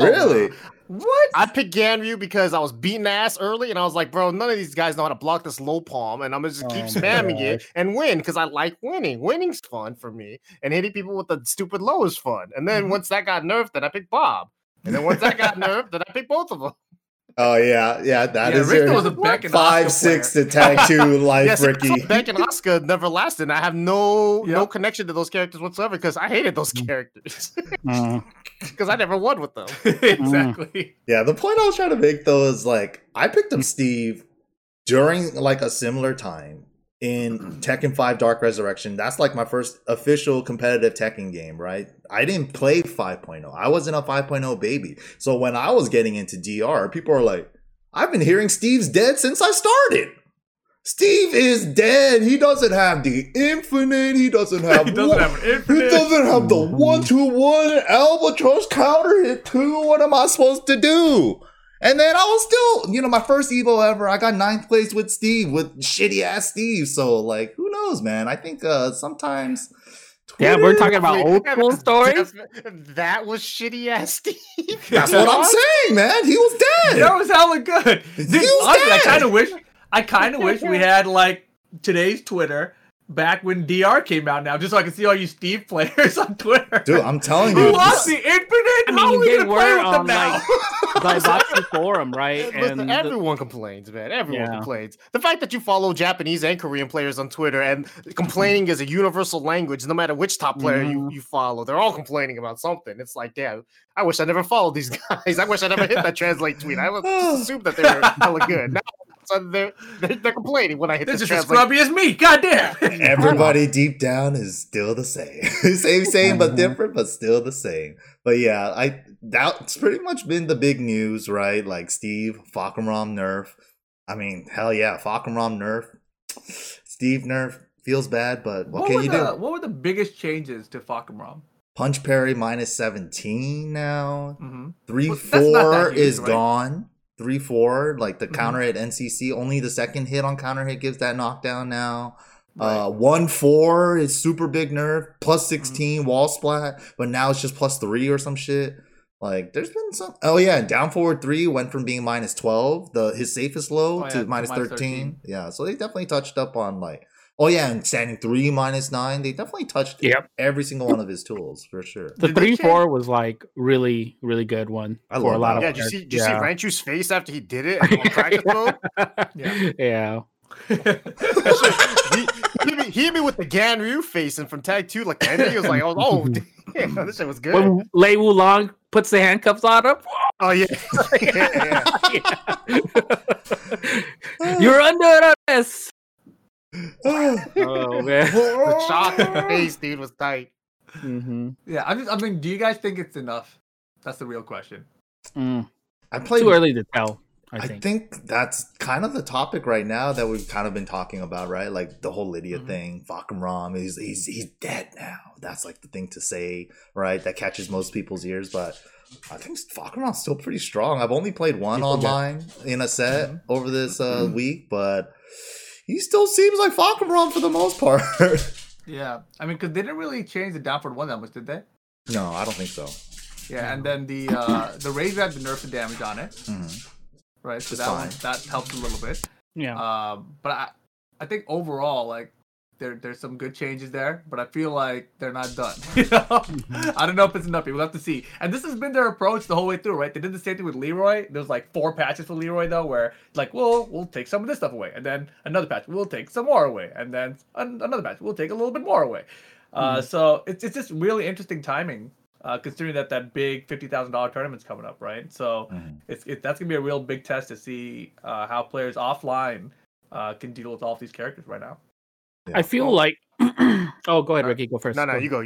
Really? What? I picked Ganryu because I was beating ass early, and I was like, bro, none of these guys know how to block this low palm, and I'm going to just keep spamming it and win, because I like winning. Winning's fun for me, and hitting people with the stupid low is fun. And then once that got nerfed, then I picked Bob. And then once I got nerfed, then I picked both of them. Oh, yeah, that is Richter was a Beck and 5'6" to tag 2 life, Ricky. So Beck and Asuka never lasted. I have no connection to those characters whatsoever because I hated those characters because I never won with them. Exactly. Yeah, the point I was trying to make though is like I picked up Steve during like a similar time in Tekken 5 Dark Resurrection. That's like my first official competitive Tekken game, right? I didn't play 5.0. I wasn't a 5.0 baby. So when I was getting into DR, people were like, I've been hearing Steve's dead since I started. Steve is dead. He doesn't have the infinite. He doesn't have He doesn't have the 1-2-1 albatross counter hit 2. What am I supposed to do? And then I was still, you know, my first Evo ever, I got 9th place with Steve, with shitty ass Steve. So like, who knows, man? I think sometimes Twitter, yeah, we're talking about old school stories. That was shitty ass Steve. That's what I'm saying, man. He was dead. That was hella good. I kind of wish we had like today's Twitter back when DR came out now, just so I can see all you Steve players on Twitter. Dude, I'm telling you. Who lost the Infinite? How are we going to play with them now? Like, the forum, right? And listen, everyone complains, man. Everyone complains. The fact that you follow Japanese and Korean players on Twitter and complaining is a universal language, no matter which top player you follow. They're all complaining about something. It's like, damn, I wish I never followed these guys. I wish I never hit that translate tweet. I would assume that they were hella good. Now, so they're complaining when I hit this. This is as scrubby as me. Goddamn. Everybody deep down is still the same. same, but different, but still the same. But yeah, that's pretty much been the big news, right? Like Steve, Fakkenraum nerf. I mean, hell yeah, Fakkenraum nerf. Steve nerf feels bad, but what can you do? What were the biggest changes to Fakkenraum? Punch parry -17 now. 3-4 is gone. 3-4, like the counter hit NCC, only the second hit on counter hit gives that knockdown now. Right. 1-4 is super big nerf, +16 wall splat, but now it's just +3 or some shit. Like there's been some. Oh yeah, and down forward 3 went from being -12, his safest low, to -13. Yeah, so they definitely touched up on like. Oh yeah, and standing 3 -9, they definitely touched every single one of his tools for sure. The 3-4 was like really, really good one. I love a lot of. Yeah, did you see Ranchu's face after he did it? On practice mode? Yeah. He hit me with the Gan Ryu facing from Tag 2, like the end. He was like, oh damn, this shit was good. When Lei Wulong puts the handcuffs on him. Oh yeah. You're under arrest. Oh man, the shock face, dude, was tight. Yeah, I mean, do you guys think it's enough? That's the real question. Too early to tell. I think that's kind of the topic right now that we've kind of been talking about, right? Like the whole Lydia thing. Fakkenraum, he's dead now. That's like the thing to say, right? That catches most people's ears, but. I think Fakkenraum's still pretty strong. I've only played one online in a set over this week, but he still seems like Fakkenraum for the most part. Yeah, I mean, because they didn't really change the downward one that much, did they? No, I don't think so. Yeah, and then the raise had the nerf the damage on it, right? So that helped a little bit. Yeah. But I think overall, like there's some good changes there, but I feel like they're not done. You know? I don't know if it's enough. We'll have to see. And this has been their approach the whole way through, right? They did the same thing with Leroy. There's like 4 patches for Leroy though, where like, well, we'll take some of this stuff away, and then another patch, we'll take some more away, and then another patch, we'll take a little bit more away. So it's just really interesting timing, considering that big $50,000 tournament's coming up, right? So that's gonna be a real big test to see how players offline can deal with all of these characters right now. Yeah. I feel like go ahead, Ricky, go first. No, you go.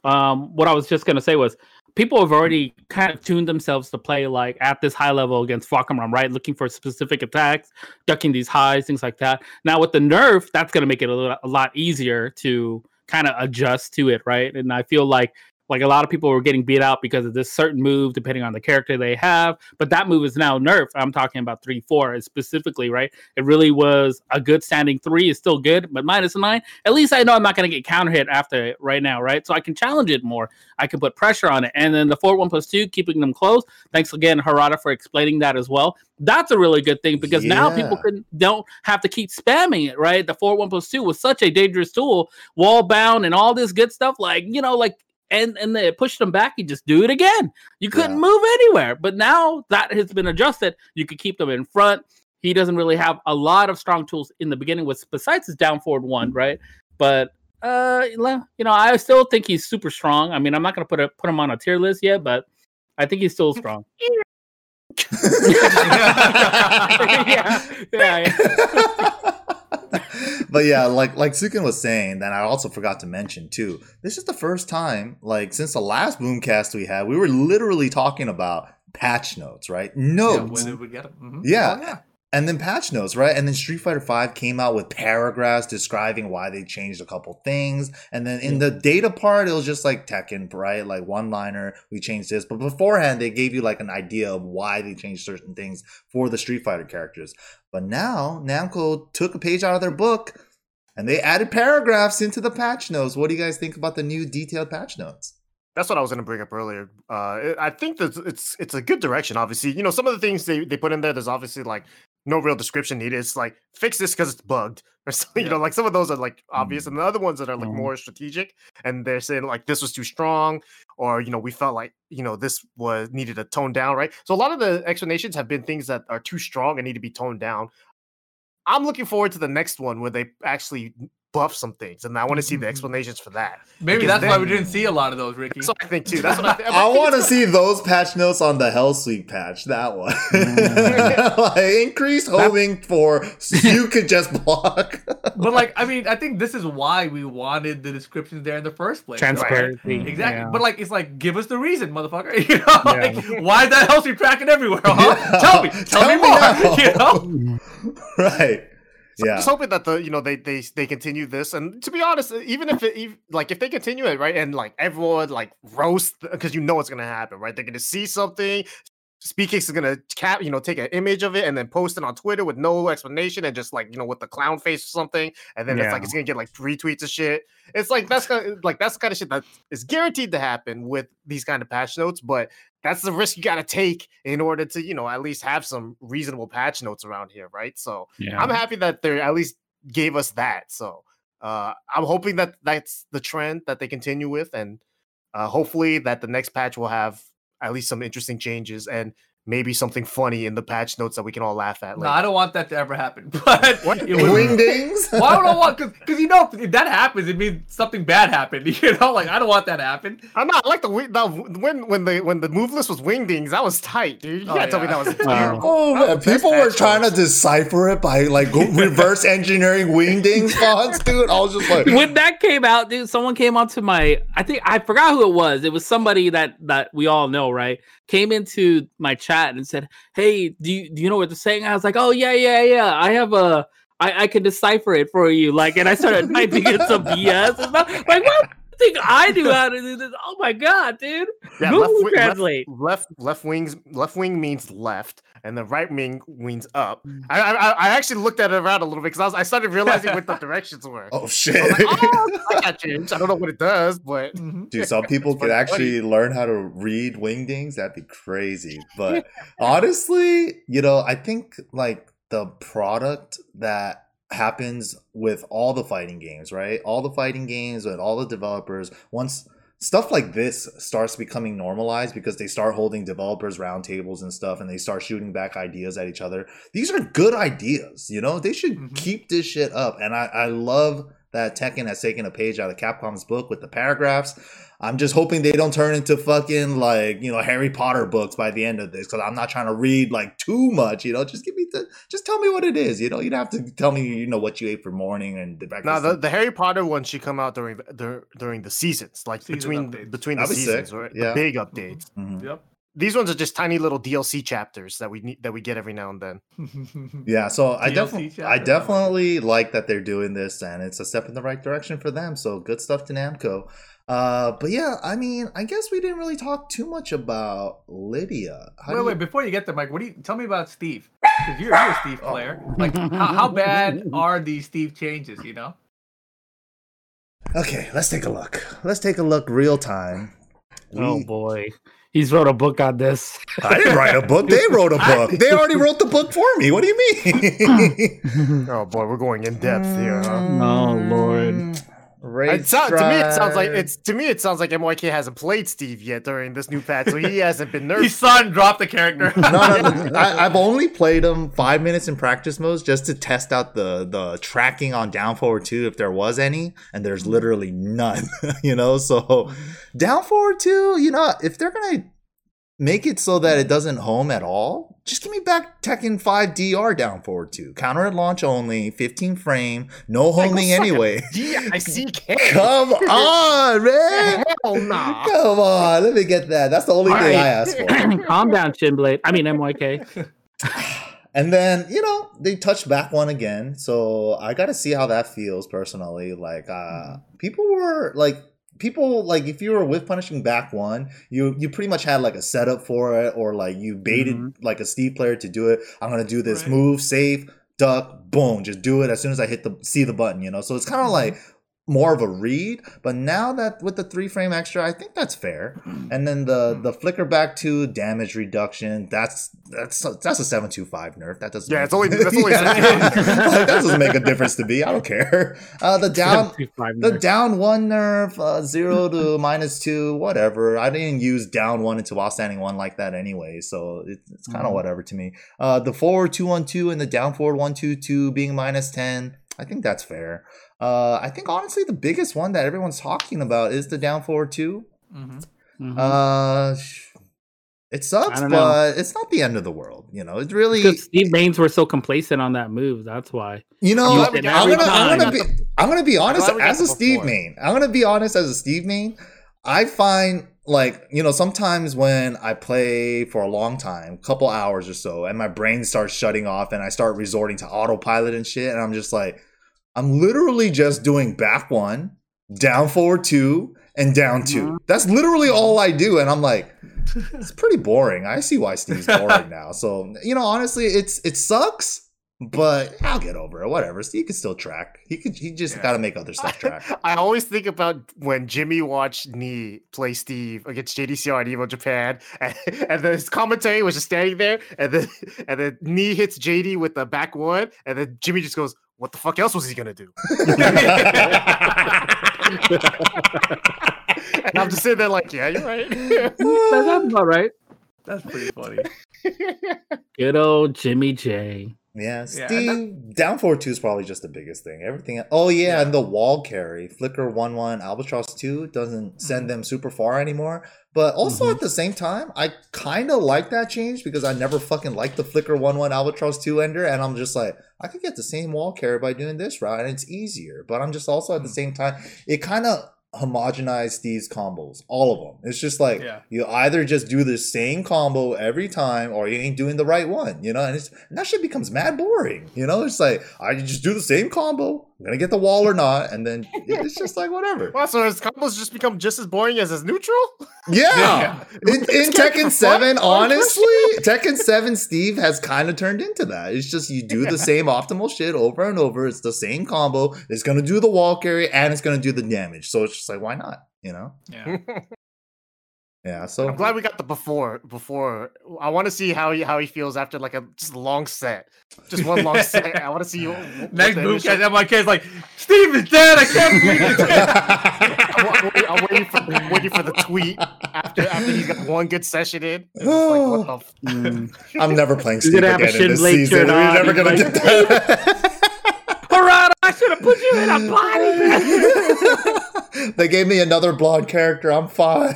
What I was just going to say was people have already kind of tuned themselves to play like at this high level against Fakkenraum, right? Looking for specific attacks, ducking these highs, things like that. Now with the nerf, that's going to make it a lot easier to kind of adjust to it, right? And I feel like a lot of people were getting beat out because of this certain move, depending on the character they have. But that move is now nerfed. I'm talking about 3-4 specifically, right? It really was a good standing 3 is still good, but -9. At least I know I'm not going to get counter hit after it right now, right? So I can challenge it more. I can put pressure on it. And then the 4-1+2, keeping them close. Thanks again, Harada, for explaining that as well. That's a really good thing because now people don't have to keep spamming it, right? The 4-1+2 was such a dangerous tool, wall bound and all this good stuff. Like, you know, like, and they pushed them back. You just do it again. You couldn't move anywhere. But now that has been adjusted, you could keep them in front. He doesn't really have a lot of strong tools in the beginning, besides his down forward 1, right? But you know, I still think he's super strong. I mean, I'm not gonna put him on a tier list yet, but I think he's still strong. Yeah. But yeah, like Sukin was saying, that I also forgot to mention too, this is the first time, like since the last Boomcast we had, we were literally talking about patch notes, right? Notes. Yeah, when we get them. Mm-hmm. Yeah. Oh, yeah. And then patch notes, right? And then Street Fighter V came out with paragraphs describing why they changed a couple things. And then in the data part, it was just like Tekken, right? Like one-liner, we changed this. But beforehand, they gave you like an idea of why they changed certain things for the Street Fighter characters. But now, Namco took a page out of their book, and they added paragraphs into the patch notes. What do you guys think about the new detailed patch notes? That's what I was going to bring up earlier. I think that it's a good direction, obviously. You know, some of the things they put in there, there's obviously like no real description needed. It's like, fix this because it's bugged or something. Yeah. You know, like some of those are like obvious, and the other ones that are like more strategic, and they're saying like this was too strong, or you know, we felt like, you know, this was needed to tone down, right? So a lot of the explanations have been things that are too strong and need to be toned down. I'm looking forward to the next one where they actually buff some things, and I want to see the explanations for that. Maybe that's why we didn't see a lot of those, Ricky. That's what I think too. That's what I think. I want to see those patch notes on the Hell Suite patch. That one, like, increased homing for you could just block. But like, I mean, I think this is why we wanted the descriptions there in the first place. Transparency, right? Exactly. Yeah. But like, it's like, give us the reason, motherfucker. You know, like, why is that Hell Suite tracking everywhere? Huh? Yeah. Tell me more. You know, right. So I'm just hoping that they continue this, and to be honest, even if they continue it, right, and like everyone like roast, because you know what's gonna happen, right? They're gonna see something. SpeedKicks is gonna take an image of it and then post it on Twitter with no explanation and just like, you know, with the clown face or something, and then it's like it's gonna get like retweets and shit. It's like that's the kind of shit that is guaranteed to happen with these kind of patch notes, but that's the risk you got to take in order to, you know, at least have some reasonable patch notes around here, right? So I'm happy that they at least gave us that. So I'm hoping that that's the trend that they continue with, and hopefully that the next patch will have at least some interesting changes and maybe something funny in the patch notes that we can all laugh at. Later. No, I don't want that to ever happen. But wingdings? Why would I want? Because you know, if that happens, it means something bad happened. You know, like I don't want that to happen. I'm not like when the move list was wingdings. That was tight, dude. You gotta tell me that was terrible. Man, people were trying to decipher it by like reverse engineering wingdings fonts, dude. I was just like, when that came out, dude, someone came up to my. I think I forgot who it was. It was somebody that we all know, right? Came into my chat and said, "Hey, do you know what they're saying?" I was like, "Oh yeah. I can decipher it for you." Like, and I started typing in some BS and stuff. Like, what do you think I do how to do this? Oh my god, dude! Yeah, Google Translate. Left wing means left, and the right wing means up. I actually looked at it around a little bit because I started realizing what the directions were. Oh shit! I was like, I got changed. I don't know what it does, but dude, some people could actually learn how to read wingdings. That'd be crazy. But honestly, you know, I think like the product that happens with all the fighting games, right? All the fighting games and all the developers, once stuff like this starts becoming normalized because they start holding developers roundtables and stuff, and they start shooting back ideas at each other. These are good ideas, you know? They should keep this shit up. And I love that Tekken has taken a page out of Capcom's book with the paragraphs. I'm just hoping they don't turn into fucking, like, you know, Harry Potter books by the end of this, because I'm not trying to read, like, too much, you know? Just tell me what it is, you know? You don't have to tell me, you know, what you ate for morning and the breakfast. No, the Harry Potter one should come out during the seasons, like, between the seasons, right? Yeah. Big updates. Mm-hmm. Yep. These ones are just tiny little DLC chapters that we get every now and then. Yeah, so I definitely like that they're doing this, and it's a step in the right direction for them. So good stuff to Namco. But yeah, I mean, I guess we didn't really talk too much about Lydia. Wait, before you get there, Mike, tell me about Steve, because you're a Steve player. Like, how bad are these Steve changes? You know. Okay, let's take a look. Real time. Oh boy. He's wrote a book on this. I didn't write a book. They wrote a book. They already wrote the book for me. What do you mean? Oh boy, we're going in depth here. Huh? Oh Lord. To me, it sounds like MYK hasn't played Steve yet during this new patch, so he hasn't been nerfed. His son dropped the character. No. I've only played him 5 minutes in practice modes just to test out the tracking on down forward 2, if there was any, and there's literally none. You know, so down forward 2, you know, if they're gonna Make it so that it doesn't home at all. Just give me back Tekken 5 DR down forward 2. Counter at launch only, 15 frame, no homing anyway. D-I-C-K. Come on, man. Hell nah. Come on, let me get that. That's the only all thing right. I asked for. Calm down, Shinblade. I mean, MYK. And then, you know, they touched back one again. So I got to see how that feels personally. Like, people, if you were with Punishing Back One, you pretty much had like a setup for it, or like you baited like a Steve player to do it. I'm gonna do this move, save, duck, boom, just do it as soon as I hit the button, you know. So it's kind of like more of a read. But now that with the 3 frame extra, I think that's fair. And then the flicker back to damage reduction, that's a 725 nerf. That doesn't that doesn't make a difference to me. I don't care. The down one nerf, 0 to -2, whatever. I didn't use down one into outstanding one like that anyway, so it's kind of whatever to me. The forward 2-1-2 and the down forward 1-2-2 being -10. I think that's fair. I think honestly the biggest one that everyone's talking about is the down forward 2. It sucks, but it's not the end of the world. You know, it's really because Steve Baines were so complacent on that move. That's why. You know, I'm gonna be honest as a Steve main. I find, like, you know, sometimes when I play for a long time, couple hours or so, and my brain starts shutting off and I start resorting to autopilot and shit, and I'm just like, I'm literally just doing back one, down forward 2, and down 2. That's literally all I do, and I'm like, it's pretty boring. I see why Steve's boring now. So, you know, honestly, it sucks. But I'll get over it. Whatever. Steve can still track. He just got to make other stuff track. I always think about when Jimmy watched Nee play Steve against JDCR and Evo Japan, and his commentary was just standing there, and then Nee hits JD with the back one, and then Jimmy just goes, "What the fuck else was he gonna do?" And I'm just sitting there like, "Yeah, you're right. That's about right." That's pretty funny. Good old Jimmy J. Yeah, Steve, down forward 2 is probably just the biggest thing. Everything. And the wall carry, flicker 1-1, albatross 2 doesn't send them super far anymore. But also at the same time, I kind of like that change because I never fucking liked the flicker 1-1, albatross 2 ender, and I'm just like, I could get the same wall carry by doing this route, and it's easier. But I'm just also at the same time, it kind of homogenized these combos, all of them. It's just like you either just do the same combo every time or you ain't doing the right one, you know. And that shit becomes mad boring, you know. It's like, I just do the same combo, I'm gonna get the wall or not, and then it's just like whatever. Wow, so his combos just become just as boring as his neutral. Yeah. in Tekken 7, honestly, Tekken 7 Steve has kind of turned into that. It's just you do the same optimal shit over and over. It's the same combo. It's gonna do the wall carry and it's gonna do the damage. So it's just like, why not? You know? Yeah. Yeah, so I'm glad we got the before. I want to see how he feels after like a long set. Just one long set. I want to see you. Next move, guys. MYK is like, Steve is dead. I can't believe he's dead. I'm waiting for the tweet after he's got one good session in. Like, what the I'm never playing Steve again in this season. We're never going to get that. Harada, I should have put you in a body. They gave me another blonde character. I'm fine.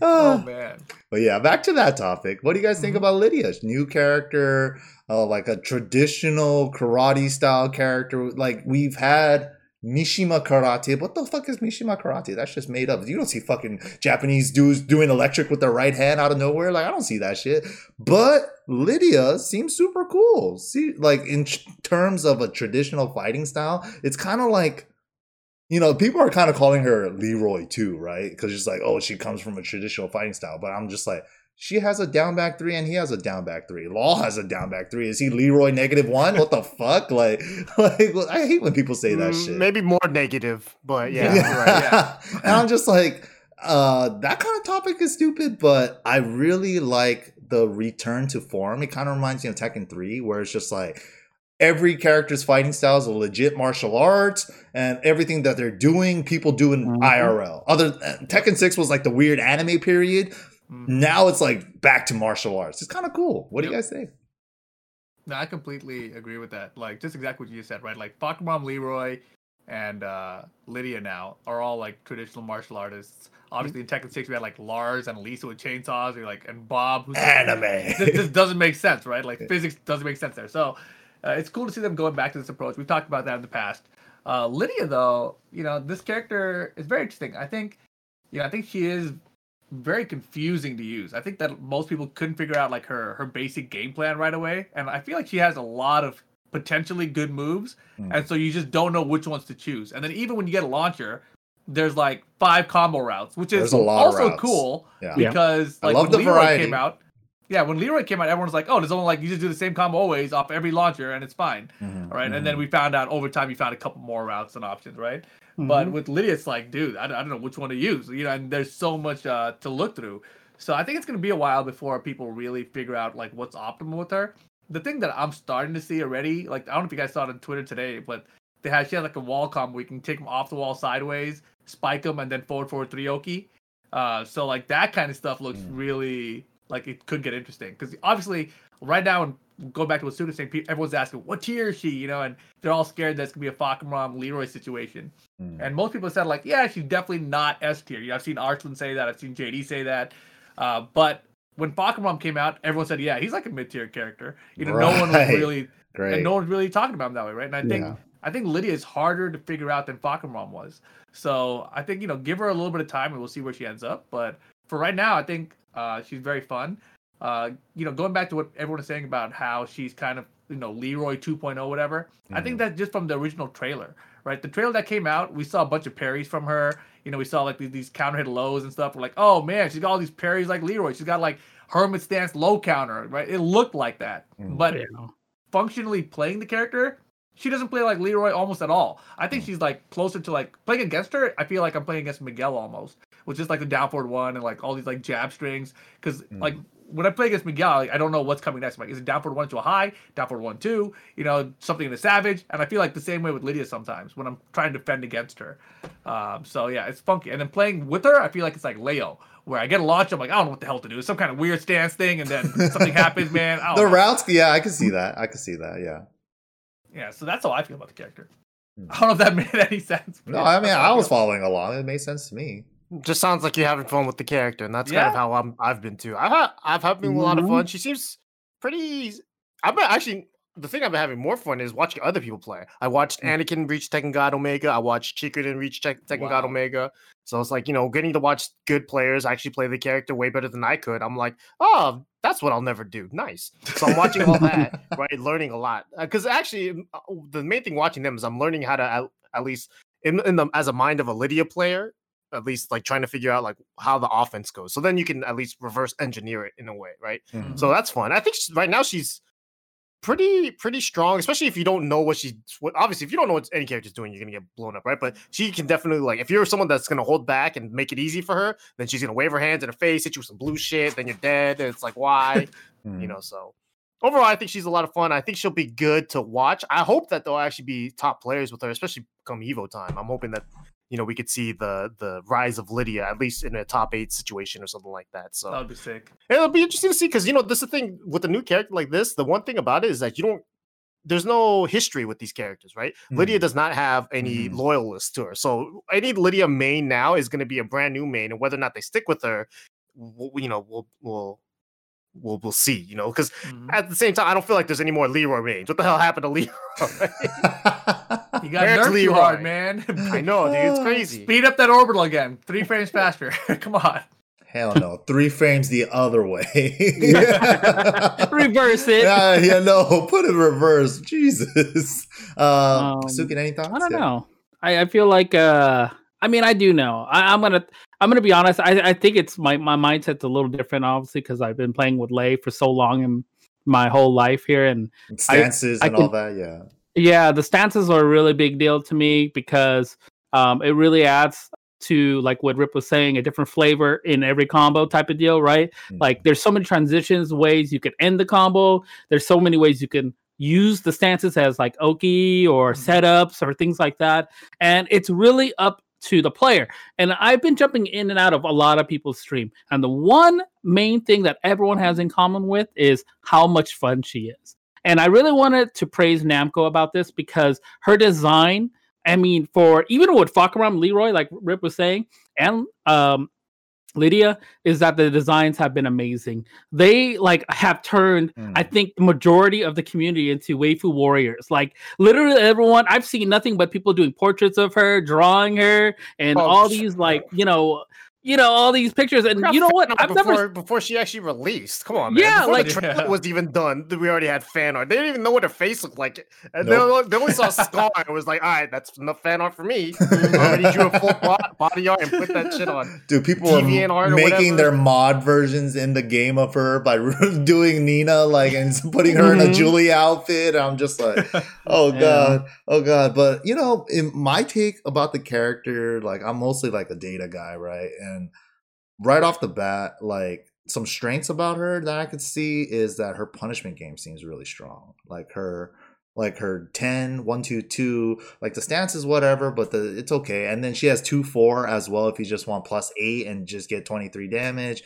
Oh, man. But yeah, back to that topic. What do you guys think about Lydia's new character? Like a traditional karate style character. Like, we've had Mishima Karate. What the fuck is Mishima Karate? That's just made up. You don't see fucking Japanese dudes doing electric with their right hand out of nowhere. Like, I don't see that shit. But Lydia seems super cool. See, like, in terms of a traditional fighting style, it's kind of like, you know, people are kind of calling her Leroy too, right? Because she's like, oh, she comes from a traditional fighting style. But I'm just like, she has a down back 3 and he has a down back 3. Law has a down back 3. Is he Leroy -1? What the fuck? Like, I hate when people say that shit. Maybe more negative, but yeah. Right, yeah. And I'm just like, that kind of topic is stupid, but I really like the return to form. It kind of reminds me of Tekken 3, where it's just like, every character's fighting style is a legit martial arts, and everything that they're doing, people do in IRL. Tekken 6 was like the weird anime period. Now it's like back to martial arts. It's kind of cool. What do you guys think? No, I completely agree with that. Like, just exactly what you said, right? Like, Pokemon Leroy and Lydia now are all like traditional martial artists. Obviously, in Tekken 6, we had like Lars and Lisa with chainsaws, or, like, and Bob. Who's anime. Like, this doesn't make sense, right? Like, physics doesn't make sense there. So it's cool to see them going back to this approach. We've talked about that in the past. Lydia, though, you know, this character is very interesting. I think she is very confusing to use. I think that most people couldn't figure out like her basic game plan right away. And I feel like she has a lot of potentially good moves. Mm. And so you just don't know which ones to choose. And then even when you get a launcher, there's like 5 combo routes, which is also cool. Yeah. Because like when Leroy came out. Yeah, when Leroy came out, everyone's like, oh, there's only like, you just do the same combo always off every launcher and it's fine. Mm-hmm. All right. Mm-hmm. And then we found out over time, you found a couple more routes and options, right? Mm-hmm. But with Lydia, it's like, dude, I don't know which one to use, you know, and there's so much to look through. So I think it's going to be a while before people really figure out like what's optimal with her. The thing that I'm starting to see already, like, I don't know if you guys saw it on Twitter today, but she had like a wall combo where you can take them off the wall sideways, spike them, and then forward, three-oki. So like that kind of stuff looks really... Like, it could get interesting. Because, obviously, right now, and going back to what Suda's saying, everyone's asking, what tier is she? You know, and they're all scared that it's going to be a Fakamaram Leroy situation. Mm. And most people said, like, yeah, she's definitely not S tier. You know, I've seen Arslan say that. I've seen JD say that. But when Fakamaram came out, everyone said, yeah, he's like a mid-tier character. You know, right. No one was really... Great. And no one's really talking about him that way, right? And I think Lydia is harder to figure out than Fakamaram was. So, I think, you know, give her a little bit of time and we'll see where she ends up. But for right now, I think... she's very fun. You know, going back to what everyone is saying about how she's kind of, you know, Leroy 2.0, whatever. Mm. I think that's just from the original trailer, right? The trailer that came out, we saw a bunch of parries from her. You know, we saw like these counter hit lows and stuff. We're like, oh man, she's got all these parries like Leroy. She's got like Hermit Stance low counter, right? It looked like that. Mm. But functionally playing the character, she doesn't play like Leroy almost at all. I think she's like closer to like playing against her. I feel like I'm playing against Miguel almost, which is like the down forward one and like all these like jab strings. Because like when I play against Miguel, like, I don't know what's coming next. I'm like, is it down forward one to a high, down forward 1-2, you know, something in a savage? And I feel like the same way with Lydia sometimes when I'm trying to defend against her. So yeah, it's funky. And then playing with her, I feel like it's like Leo, where I get a launch, I'm like, I don't know what the hell to do. It's some kind of weird stance thing, and then something happens, man. I don't know. Routes, yeah, I can see that, yeah. Yeah, so that's how I feel about the character. I don't know if that made any sense. No, I mean, I was following along. It made sense to me. Just sounds like you're having fun with the character, and that's kind of how I've been, too. I've had a lot of fun. She seems pretty... the thing I've been having more fun is watching other people play. I watched Anakin reach Tekken God Omega. I watched Chikuden reach Tekken God Omega. So it's like, you know, getting to watch good players actually play the character way better than I could. I'm like, oh... That's what I'll never do. Nice. So I'm watching all that, right? Learning a lot. Because actually, the main thing watching them is I'm learning how to, at least as a mind of a Lydia player, at least like trying to figure out like how the offense goes. So then you can at least reverse engineer it in a way, right? Mm-hmm. So that's fun. I think right now she's pretty strong, especially if you don't know obviously if you don't know what any character's doing, you're gonna get blown up, right? But she can definitely, like, if you're someone that's gonna hold back and make it easy for her, then she's gonna wave her hands in her face, hit you with some blue shit, then you're dead, and it's like, why? You know, so overall I think she's a lot of fun. I think she'll be good to watch. I hope that there'll actually be top players with her, especially come Evo time. I'm hoping that, you know, we could see the rise of Lydia, at least in a top 8 situation or something like that. So that'd be sick. It'll be interesting to see, because, you know, this is the thing with a new character like this. The one thing about it is that there's no history with these characters, right? Mm. Lydia does not have any loyalists to her. So any Lydia main now is going to be a brand new main, and whether or not they stick with her, you know, we'll see, you know, because at the same time, I don't feel like there's any more Leroy mains. What the hell happened to Leroy? You got nerfed Leroy? Hard, man. I know, dude. It's crazy. Speed up that orbital again. 3 frames faster. Come on. Hell no. 3 frames the other way. Reverse it. Yeah, no. Put it in reverse. Jesus. Sukin, any thoughts? I don't know. I feel like... I mean, I do know. I'm gonna be honest. I think it's my mindset's a little different, obviously, because I've been playing with Lei for so long in my whole life here, and stances and all that. Yeah, yeah. The stances are a really big deal to me because it really adds to, like what Rip was saying, a different flavor in every combo type of deal, right? Mm-hmm. Like, there's so many transitions, ways you can end the combo. There's so many ways you can use the stances as like oki or setups or things like that, and it's really up to the player. And I've been jumping in and out of a lot of people's stream, and the one main thing that everyone has in common with is how much fun she is. And I really wanted to praise Namco about this, because her design I mean, for even with Fakaram, Leroy, like Rip was saying, and Lydia, is that the designs have been amazing. They like have turned, I think, the majority of the community into waifu warriors. Like literally everyone, I've seen nothing but people doing portraits of her, drawing her, and all these like, you know, all these pictures. And you know what? I've before she actually released. Come on, man. Yeah, before the trailer was even done, we already had fan art. They didn't even know what her face looked like. And they only saw Scar and was like, all right, that's enough fan art for me. I already drew a full body art and put that shit on. Dude, people are making their mod versions in the game of her by doing Nina, like, and putting her in a Julie outfit. I'm just like, oh god. But you know, in my take about the character, like, I'm mostly like a data guy, right? And right off the bat, like, some strengths about her that I could see is that her punishment game seems really strong. Like her 10, 1, 2, 2, like the stance is whatever, but it's okay. And then she has 2, 4 as well if you just want plus 8 and just get 23 damage.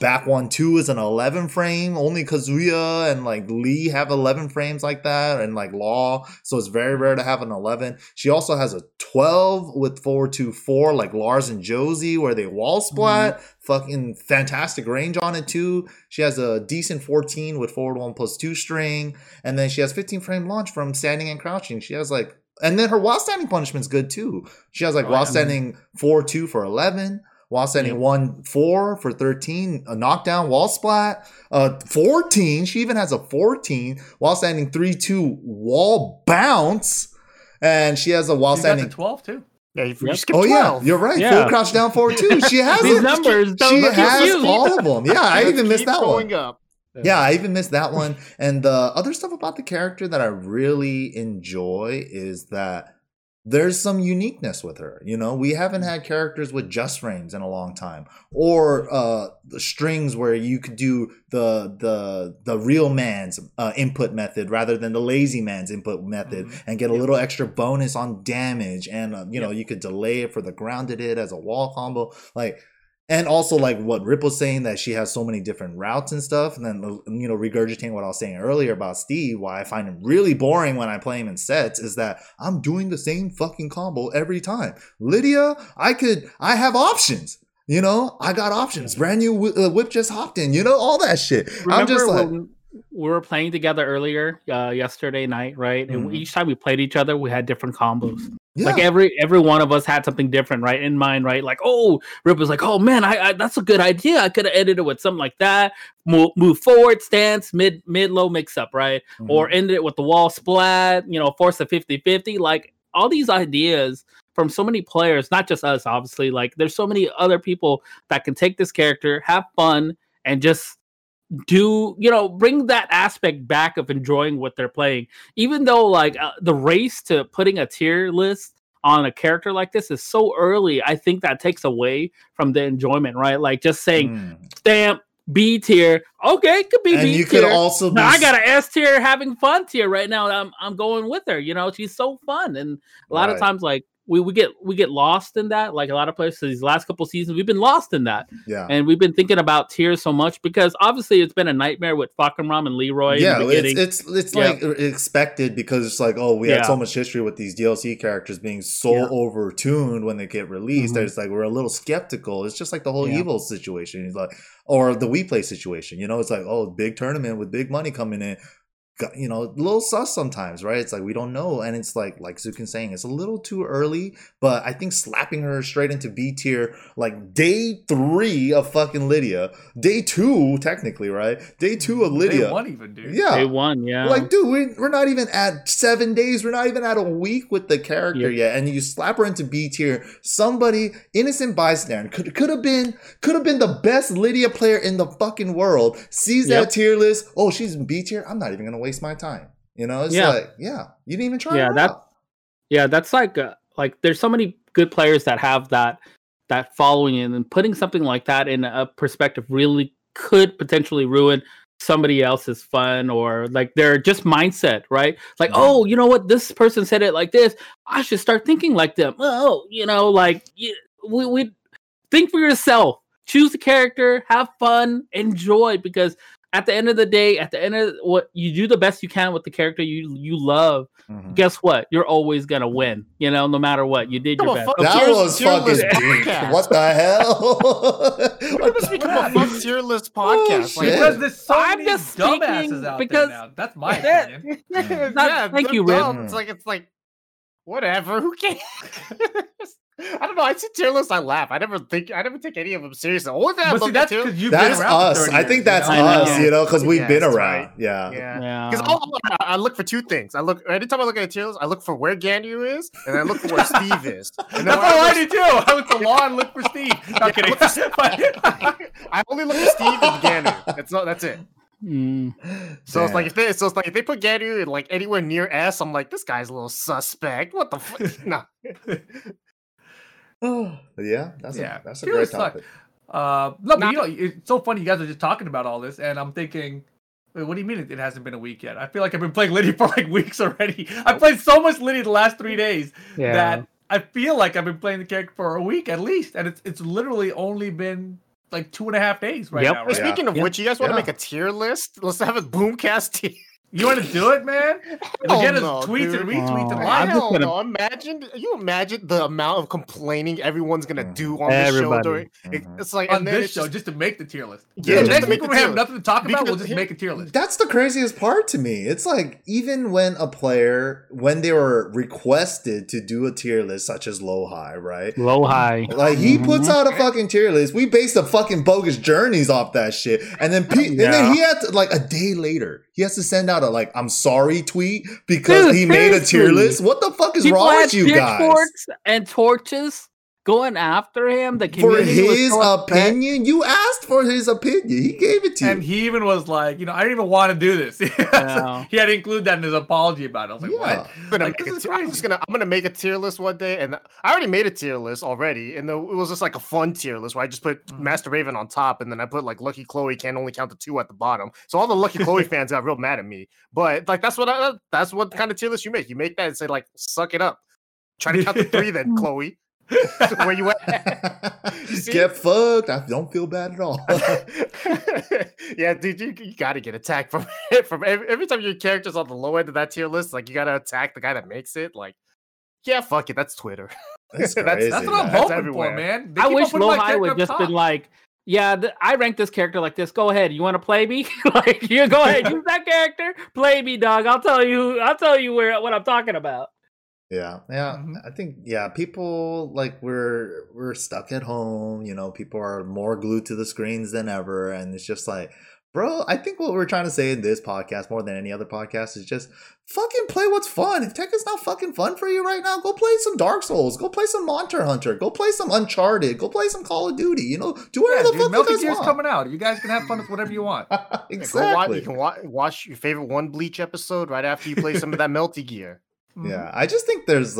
Back 1, 2 is an 11 frame. Only Kazuya and like Lee have 11 frames like that, and like Law. So it's very rare to have an 11. She also has a 12 with 4, 2, 4 like Lars and Josie where they wall splat. Fucking fantastic range on it too. She has a decent 14 with forward 1+2 string, and then she has 15 frame launch from standing and crouching. She has like, and then her while standing punishment's good too. She has like while standing 4-2 for 11, while standing 1-4 for 13, a knockdown wall splat, 14. She even has a 14 while standing 3-2 wall bounce, and she has a while standing 12 too. Yeah, you skipped 12. Yeah, you're right. Yeah. Full crouch down 4-2. She has these numbers. She has all of them. Yeah, I even missed that one. Yeah, I even missed that one. And the other stuff about the character that I really enjoy is that there's some uniqueness with her. You know, we haven't had characters with just frames in a long time, or the strings where you could do the real man's input method rather than the lazy man's input method, and get a little extra bonus on damage, and you know you could delay it for the grounded it as a wall combo, like. And also, like what Rip was saying, that she has so many different routes and stuff. And then, you know, regurgitating what I was saying earlier about Steve, why I find him really boring when I play him in sets is that I'm doing the same fucking combo every time. Lydia, I have options. You know, I got options. Brand new whip just hopped in, you know, all that shit. Remember I'm just like... We were playing together earlier yesterday night, right? And each time we played each other, we had different combos. Yeah. Like every one of us had something different, right? In mind, right? Like, oh, Rip was like, oh man, I that's a good idea. I could have edited it with something like that. Move forward, stance, mid-low mix-up, right? Or ended it with the wall splat, you know, force a 50-50. Like all these ideas from so many players, not just us, obviously. Like there's so many other people that can take this character, have fun, and just do, you know, bring that aspect back of enjoying what they're playing, even though like the race to putting a tier list on a character like this is so early. I think that takes away from the enjoyment, right? Like just saying stamp B tier, okay, it could be and B tier. You could also be... I got an S tier having fun tier right now. I'm going with her, you know, she's so fun, and a lot of times like we get lost in that. Like a lot of players, so these last couple seasons, we've been lost in that. Yeah. And we've been thinking about tiers so much because obviously it's been a nightmare with Fakaram and Leroy. Yeah, in the beginning. It's like expected because it's like, oh, we had so much history with these DLC characters being so overtuned when they get released. It's like, we're a little skeptical. It's just like the whole evil situation. It's like, or the We Play situation, you know, it's like, oh, big tournament with big money coming in. You know, a little sus sometimes, right? It's like, we don't know. And it's like Zukin's saying, it's a little too early, but I think slapping her straight into B tier, like day 3 of fucking Lydia, day 2, technically, right? Day 2 of Lydia. Day 1 even, dude. Yeah. Day 1, yeah. Like, dude, we're not even at 7 days. We're not even at a week with the character yet. And you slap her into B tier, somebody, innocent bystander, could have been the best Lydia player in the fucking world, sees that tier list. Oh, she's in B tier. I'm not even going to waste my time, you know. It's like, you didn't even try. That's like there's so many good players that have that following, and putting something like that in a perspective really could potentially ruin somebody else's fun, or like their just mindset, right? Like, oh, you know what, this person said it like this, I should start thinking like them. Oh, you know, like we think for yourself. Choose a character, have fun, enjoy, because at the end of the day, at the end of what you do, the best you can with the character you love. Mm-hmm. Guess what? You're always gonna win. You know, no matter what, you did your best. That was fucking deep. What the hell? What does become a fuck tier list podcast? Because there's so many dumbasses out there now. That's my opinion. Thank you, Rip. It's like whatever. Who cares? I don't know. I see tier lists, I laugh. I never take any of them seriously. Only thing I love that's because you've been around for 30 years. I think that's us, you know, because we've been around. Yeah. Because I look for two things. Anytime I look at a tier list, I look for where Ganyu is, and I look for where Steve is. And that's all I do too. I look for Law and look for Steve. Not kidding. I only look for Steve and Ganyu. That's it. Mm. So it's like if they put Ganyu in like anywhere near S, I'm like, this guy's a little suspect. What the fuck? No. Yeah, that's a great topic. It's so funny you guys are just talking about all this, and I'm thinking, what do you mean it hasn't been a week yet? I feel like I've been playing Liddy for like weeks already. I played so much Liddy the last 3 days that I feel like I've been playing the character for a week at least, and it's literally only been like 2.5 days now. Right? Speaking of which, you guys want to make a tier list? Let's have a Boomcast tier. You want to do it, man? Imagine the amount of complaining everyone's going to do on this show. It's like on this show, just to make the tier list. Yeah, next week we have nothing to talk about, we'll just make a tier list. That's the craziest part to me. It's like, even when a player, when they were requested to do a tier list, such as Low-Hi, right? Low-Hi. Like, he puts out a fucking tier list. We based the fucking bogus journeys off that shit. And then he had to, like, a day later, he has to send out a I'm sorry tweet because he made a tier list. What the fuck is wrong with you guys? And torches going after him. The community for his opinion, you asked for his opinion. He gave it to you, and he even was like, I didn't even want to do this. Wow. He had to include that in his apology about it. I was like, what? I'm gonna make a tier list one day, and I already made a tier list already, and it was just like a fun tier list where I just put Master Raven on top, and then I put like Lucky Chloe can only count to 2 at the bottom. So all the Lucky Chloe fans got real mad at me. But like that's what kind of tier list you make. You make that and say like, suck it up. Try to count to 3 then, Chloe. Where you at? Get fucked. I don't feel bad at all. Yeah, dude, you gotta get attacked from every time your character's on the low end of that tier list. Like, you gotta attack the guy that makes it. Like, yeah, fuck it. That's Twitter. That's crazy, that's what I'm hoping for, man. I wish Low-Hi would just been like, yeah, I rank this character like this. Go ahead. You want to play me? Like, you go ahead. Use that character. Play me, dog. I'll tell you what I'm talking about. Yeah. I think people like we're stuck at home. You know, people are more glued to the screens than ever, and it's just like, bro. I think what we're trying to say in this podcast more than any other podcast is just fucking play what's fun. If Tekken's not fucking fun for you right now, go play some Dark Souls. Go play some Monster Hunter. Go play some Uncharted. Go play some Call of Duty. You know, do whatever the fuck you guys want. Coming out. You guys can have fun with whatever you want. Exactly. You can watch your favorite One Bleach episode right after you play some of that Melty Gear. Yeah, I just think there's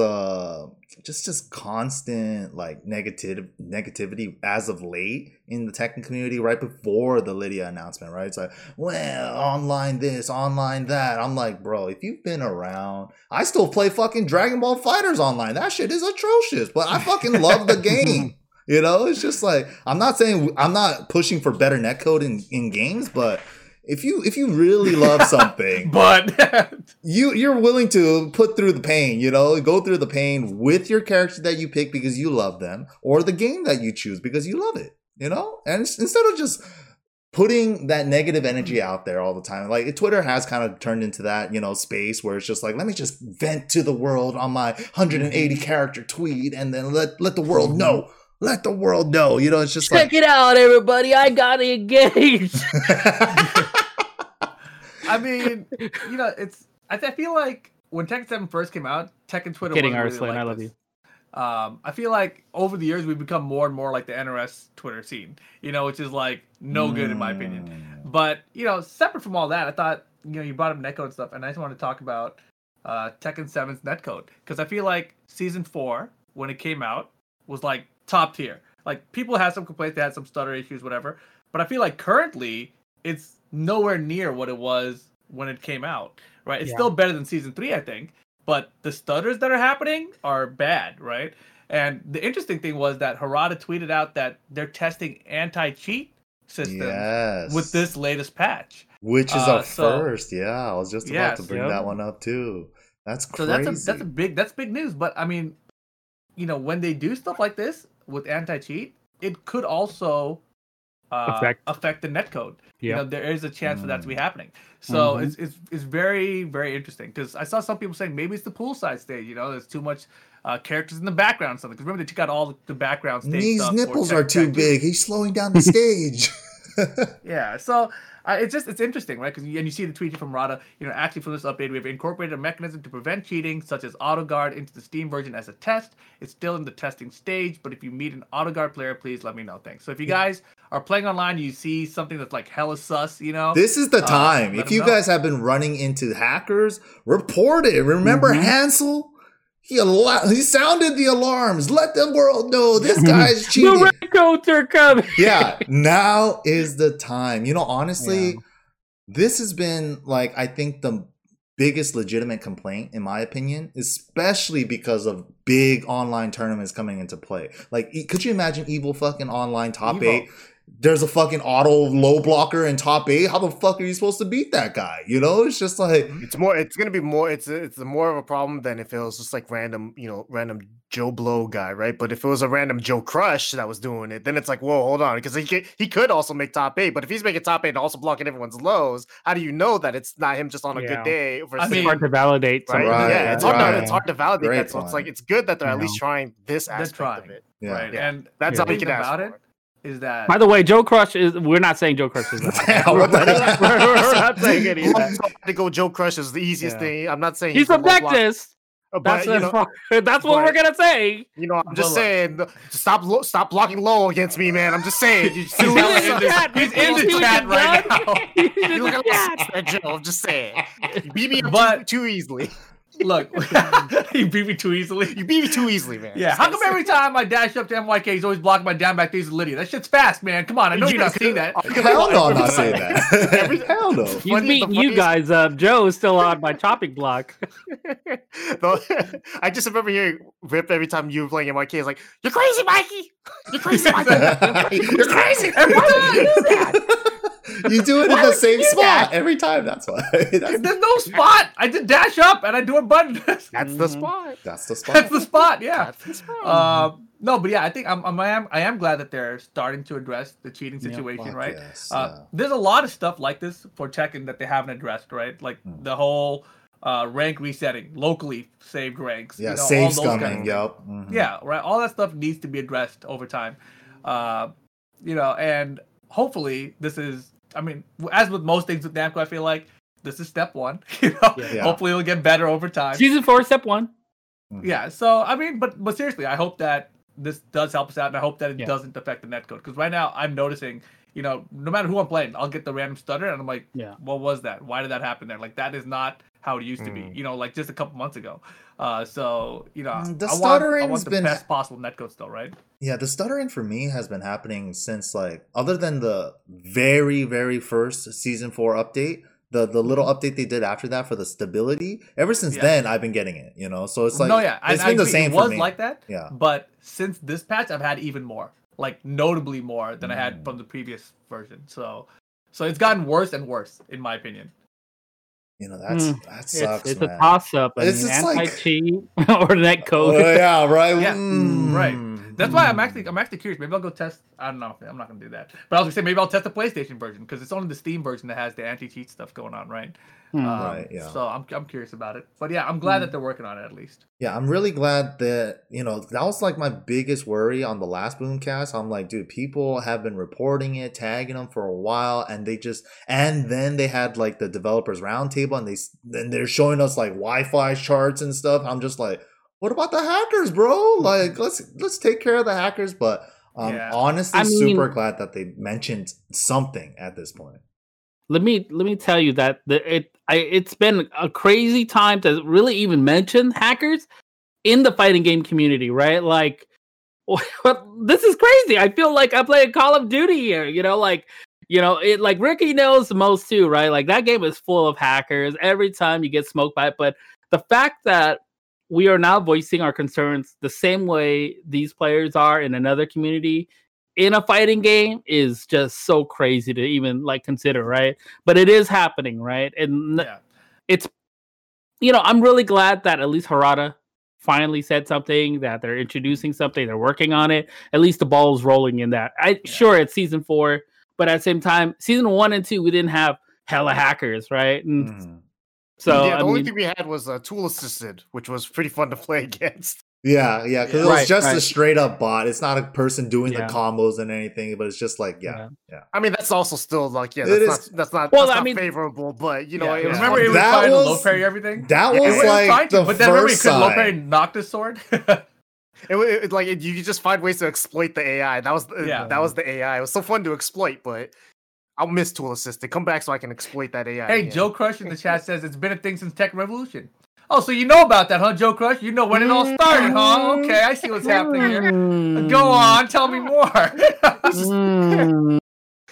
just constant like negativity as of late in the Tekken community right before the Lydia announcement, right? It's like, well, online this, online that. I'm like, bro, if you've been around, I still play fucking Dragon Ball FighterZ online. That shit is atrocious, but I fucking love the game. You know, it's just like, I'm not pushing for better netcode in games, but if you really love something, but you're willing to put through the pain, you know, go through the pain with your character that you pick because you love them, or the game that you choose because you love it, you know? And instead of just putting that negative energy out there all the time, like Twitter has kind of turned into that, you know, space where it's just like, let me just vent to the world on my 180 character tweet and then let the world know. Let the world know, you know, it's just check it out, everybody. I got engaged. I mean, you know, I feel like when Tekken 7 first came out, Tekken Twitter was really like, I love you. I feel like over the years we've become more and more like the NRS Twitter scene, you know, which is like no good in my opinion. But you know, separate from all that, I thought, you know, you brought up netcode stuff, and I just wanted to talk about Tekken 7's netcode because I feel like season 4 when it came out was like top tier. Like, people had some complaints, they had some stutter issues, whatever. But I feel like currently it's nowhere near what it was when it came out, right? It's still better than season 3, I think, but the stutters that are happening are bad, right? And the interesting thing was that Harada tweeted out that they're testing anti-cheat systems with this latest patch. Which is first, yeah. I was just about to bring that one up too. That's crazy. So that's big news. But I mean, you know, when they do stuff like this with anti-cheat, it could also affect the netcode. You know, there is a chance for that to be happening. So it's very, very interesting. Because I saw some people saying maybe it's the poolside stage. You know, there's too much characters in the background or something. Because remember they took out all the background stage These stuff. These nipples are too big. He's slowing down the stage. Yeah, so it's interesting, right? Because you see the tweet from Rada, you know, actually from this update, we have incorporated a mechanism to prevent cheating, such as AutoGuard, into the Steam version as a test. It's still in the testing stage, but if you meet an AutoGuard player, please let me know. Thanks. So if you guys are playing online, you see something that's like hella sus, you know. This is the time. If you guys have been running into hackers, report it. Remember Hansel? He sounded the alarms. Let the world know this guy's cheating. The redcoats are coming. Yeah, now is the time. You know, honestly, this has been, like, I think the biggest legitimate complaint, in my opinion, especially because of big online tournaments coming into play. Like, could you imagine Evil fucking online top 8? There's a fucking auto low blocker in top 8. How the fuck are you supposed to beat that guy? You know, it's just like it's more of a problem than if it was just like random Joe Blow guy, right? But if it was a random Joe Crush that was doing it, then it's like, whoa, hold on, because he could also make top 8. But if he's making top 8 and also blocking everyone's lows, how do you know that it's not him just on a good day? It's hard to validate, right? It's hard to validate that. So it's like it's good that they're at least trying this aspect of it, right? Yeah. And that's all we can ask for. Is that... By the way, Joe Crush is... We're not saying Joe Crush is that. We're not saying any of that. To go Joe Crush is the easiest thing. I'm not saying... He's objectivist. That's what we're going to say. You know, I'm just saying, stop blocking low against me, man. I'm just saying. He's in the chat right now. You look at Joe. I'm just saying. You beat me up too easily. Look, you beat me too easily. You beat me too easily, man. Yeah, how come every time I dash up to MYK, he's always blocking my down back days with Lydia? That shit's fast, man. Come on, I know you're not saying that. Hell no, I'm not saying that. Hell no. He's beating you guys up. Joe is still on my chopping block. I just remember hearing Rip every time you were playing MYK. It's like, you're crazy, Mikey. You're crazy, Mikey. You're crazy. Every time you do that. You do it in the same spot every time. That's why. There's no spot. I just dash up and I do a button. That's the spot. That's the spot. That's the spot. Yeah. That's the spot. No, but yeah, I think I am glad that they're starting to address the cheating situation, right? Yes, There's a lot of stuff like this for Tekken that they haven't addressed, right? Like the whole rank resetting, locally saved ranks. Yeah, you know, save scumming. Yep. Mm-hmm. Yeah, right. All that stuff needs to be addressed over time. You know, and hopefully this is. I mean, as with most things with Namco, I feel like this is step one. You know, hopefully it'll get better over time. Season 4, step one. Mm-hmm. Yeah. So I mean, but seriously, I hope that this does help us out, and I hope that it doesn't affect the netcode, because right now I'm noticing, you know, no matter who I'm playing, I'll get the random stutter, and I'm like, what was that? Why did that happen there? Like that is not how it used to be. You know, like just a couple months ago. So you know, the stuttering's I want the best possible netcode still, right? Yeah, the stuttering for me has been happening since, like, other than the very, very first Season 4 update, the little update they did after that for the stability, ever since then, I've been getting it, you know? So it's like, it's been the same for me. It was like that, but since this patch, I've had even more, like, notably more than I had from the previous version. So it's gotten worse and worse, in my opinion. You know, that sucks. It's a toss-up. It's anti-cheat or netcode. Oh, yeah, right? Yeah, right. That's why I'm actually curious. Maybe I'll go test. I don't know. I'm not gonna do that. But I was gonna say maybe I'll test the PlayStation version, because it's only the Steam version that has the anti-cheat stuff going on, right? Right. Yeah. So I'm curious about it. But yeah, I'm glad that they're working on it at least. Yeah, I'm really glad that, you know, that was like my biggest worry on the last Boomcast. I'm like, dude, people have been reporting it, tagging them for a while, and then they had like the developers roundtable, and they're showing us like Wi-Fi charts and stuff. I'm just like, what about the hackers, bro? Like, let's take care of the hackers. But honestly, super glad that they mentioned something at this point. Let me tell you that it's been a crazy time to really even mention hackers in the fighting game community, right? Like, this is crazy. I feel like I played Call of Duty here, you know, like. You know, it like Ricky knows the most too, right? Like that game is full of hackers. Every time you get smoked by it, but the fact that we are now voicing our concerns the same way these players are in another community in a fighting game is just so crazy to even like consider, right? But it is happening, right? And it's, you know, I'm really glad that at least Harada finally said something, that they're introducing something, they're working on it. At least the ball's rolling in that. Sure, it's season 4, but at the same time, season 1 and 2, we didn't have hella hackers, right? And so yeah, the only thing we had was tool assisted, which was pretty fun to play against. Yeah, because it was just a straight up bot. It's not a person doing the combos and anything, but it's just like, I mean, that's also still like, that's not favorable, but you know, remember it was trying to low parry everything. That was like the first side. But then remember you could low parry knock the sword. It like you could just find ways to exploit the AI. That was the AI. It was so fun to exploit, but I'll miss tool assisted. Come back so I can exploit that AI. Hey, again. Joe Crush in the chat says it's been a thing since Tech Revolution. Oh, so you know about that, huh, Joe Crush? You know when it all started, huh? Okay, I see what's happening here. Go on, tell me more.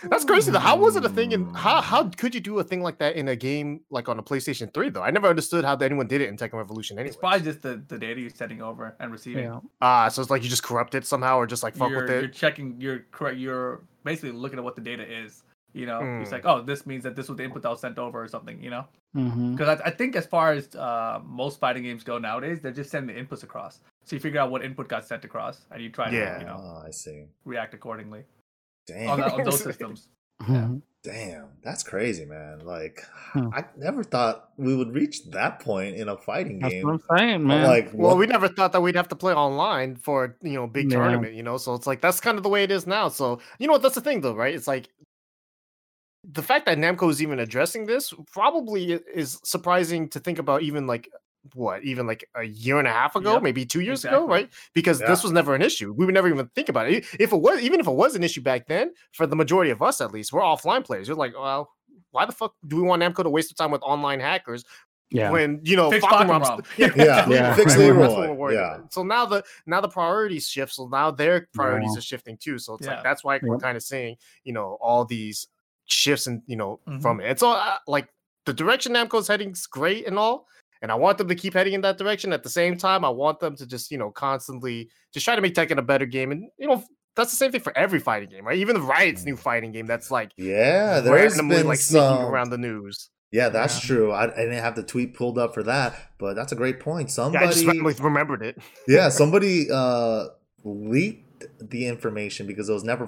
That's crazy though. How was it a thing? And how could you do a thing like that in a game like on a PlayStation 3 though? I never understood how anyone did it in Tekken Revolution. Anyway, it's probably just the data you're sending over and receiving. So it's like you just corrupt it somehow, or just like fuck with it. You're checking. You're basically looking at what the data is. You know, it's like, oh, this means that this was the input that was sent over or something, you know? Because I think as far as most fighting games go nowadays, they're just sending the inputs across. So you figure out what input got sent across, and you try to, you know, react accordingly. Damn. On those systems. Damn, that's crazy, man. Like, I never thought we would reach that point in a fighting game. That's what I'm saying, man. Like, well, we never thought that we'd have to play online for, you know, big tournament, you know? So it's like, that's kind of the way it is now. So, you know what, that's the thing, though, right? It's like, the fact that Namco is even addressing this probably is surprising to think about even like a year and a half ago, maybe 2 years ago, right? Because this was never an issue. We would never even think about it. Even if it was an issue back then, for the majority of us, at least, we're offline players. You're like, well, why the fuck do we want Namco to waste their time with online hackers? Yeah. When, you know, fix Leroy. Yeah. So now the priorities shift. So now their priorities are shifting too. So it's like, that's why we're kind of seeing, you know, all these shifts and, you know, from it. It's all like the direction Namco's heading is great and all, and I want them to keep heading in that direction. At the same time, I want them to just, you know, constantly just try to make Tekken a better game. And, you know, that's the same thing for every fighting game, right? Even the Riot's new fighting game that's like there's been like sneaking around the news. Yeah, that's true. I didn't have the tweet pulled up for that, but that's a great point. Somebody I just remembered it. Yeah, somebody leaked the information because it was never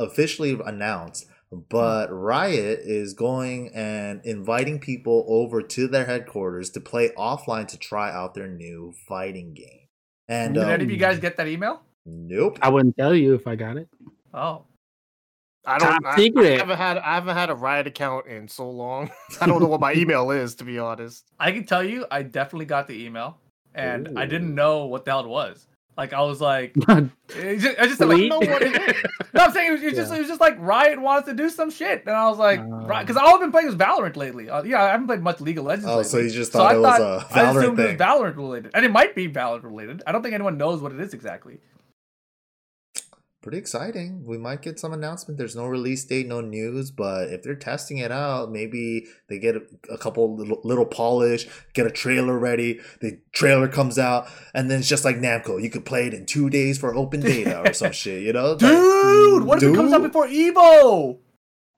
officially announced. But Riot is going and inviting people over to their headquarters to play offline to try out their new fighting game. And did any of you guys get that email? Nope. I wouldn't tell you if I got it. Oh, I don't. I haven't had a Riot account in so long. I don't know what my email is, to be honest. I can tell you, I definitely got the email, and I didn't know what the hell it was. Like, I was like, I just didn't like, know what it is. No, I'm saying it was just like Riot wants to do some shit, and I was like, because all I've been playing was Valorant lately. I haven't played much League of Legends. Oh, so you just thought it was a Valorant thing. I assumed it was Valorant related, and it might be Valorant related. I don't think anyone knows what it is exactly. Pretty exciting. We might get some announcement. There's no release date, no news, but if they're testing it out, maybe they get a couple little polish, get a trailer ready, the trailer comes out, and then it's just like Namco, you could play it in 2 days for open data or some shit, you know? Dude, what if it comes out before Evo?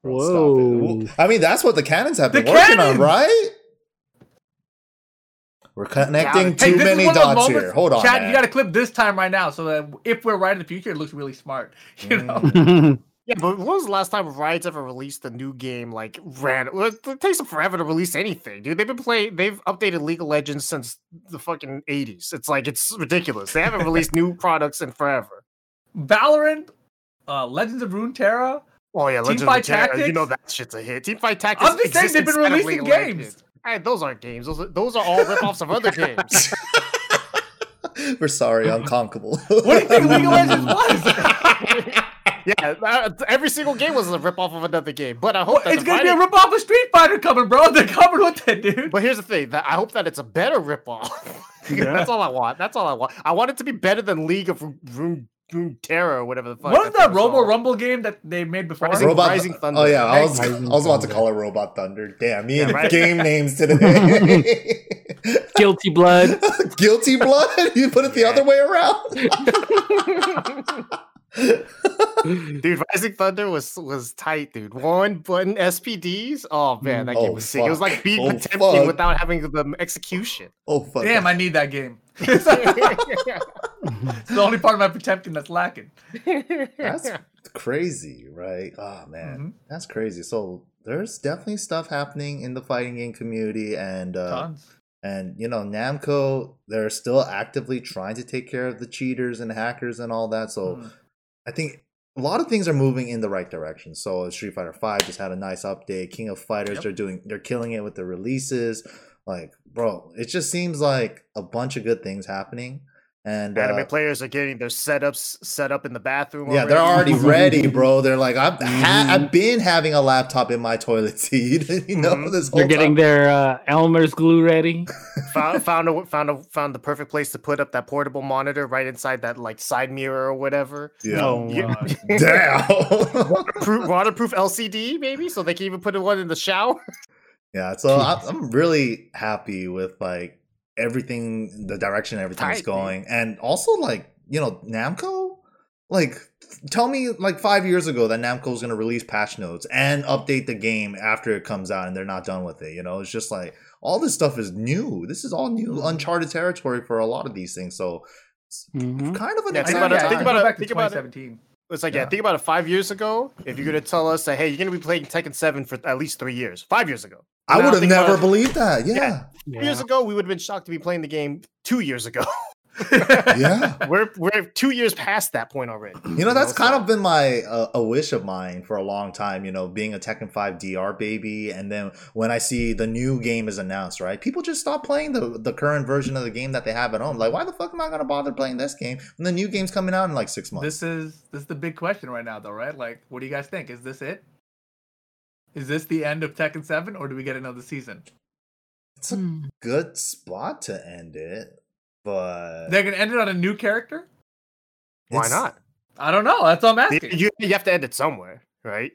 Whoa. I mean, that's what the cannons have been working on, right? We're connecting too many dots here. Hold on, Chad, man. You got to clip this time right now, so that if we're right in the future, it looks really smart. You know? Yeah, but when was the last time Riot's ever released a new game like random? It takes them forever to release anything, dude. They've updated League of Legends since the fucking 80s. It's like, it's ridiculous. They haven't released new products in forever. Valorant, Legends of Runeterra. Oh yeah, Legends of Runeterra. You know that shit's a hit. Teamfight Tactics. I'm just saying they've been releasing games. Hey, those aren't games. Those are all ripoffs of other games. We're sorry, I'm comfortable. What do you think League of Legends was? Every single game was a ripoff of another game. But I hope it's going to be a ripoff of Street Fighter coming, bro. They're coming with that, dude. But here's the thing: I hope that it's a better ripoff. That's all I want. I want it to be better than League of Runeterra or whatever the fuck. What was that Robo Rumble game that they made before? Rising Thunder. Oh yeah, I was about to call it Robot Thunder. Damn, me and game names today. Guilty Blood. Guilty Blood? You put it the other way around. Dude, Rising Thunder was tight, dude. One button SPDs. Oh man, that game was sick. Fuck. It was like being tempting without having the execution. Oh fuck! Damn, I need that game. It's the only part of my tempting that's lacking. That's crazy, right? Oh man, that's crazy. So there's definitely stuff happening in the fighting game community, and tons. And you know, Namco, they're still actively trying to take care of the cheaters and hackers and all that. So I think a lot of things are moving in the right direction. So Street Fighter V just had a nice update. King of Fighters, they're killing it with the releases. Like, bro, it just seems like a bunch of good things happening. And anime players are getting their setups set up in the bathroom. Yeah, already. They're already ready, bro. They're like, I've been having a laptop in my toilet seat. You know, this whole they're getting time. Their Elmer's glue ready. Found the perfect place to put up that portable monitor right inside that like side mirror or whatever. Yeah, damn. waterproof LCD, maybe, so they can even put one in the shower. Yeah, so I'm really happy with like. Everything, the direction everything's going, and also like, you know, Namco, like tell me like 5 years ago that Namco's gonna release patch notes and update the game after it comes out and they're not done with it. You know, it's just like all this stuff is new. This is all new uncharted territory for a lot of these things. So kind of an exciting time. Think about 2017. It's like, think about it 5 years ago. If you're going to tell us that, hey, you're going to be playing Tekken 7 for at least 3 years. 5 years ago. I would have never believed that. Yeah. 3 years ago, we would have been shocked to be playing the game 2 years ago. Yeah. We're 2 years past that point already. You know, that's kind of been my a wish of mine for a long time, you know, being a Tekken 5 DR baby. And then when I see the new game is announced, right? People just stop playing the current version of the game that they have at home. Like, why the fuck am I going to bother playing this game when the new game's coming out in like 6 months? This is the big question right now, though, right? Like, what do you guys think? Is this it? Is this the end of Tekken 7 or do we get another season? It's a good spot to end it. But they're gonna end it on a new character? Why not? I don't know. That's all I'm asking. You have to end it somewhere, right?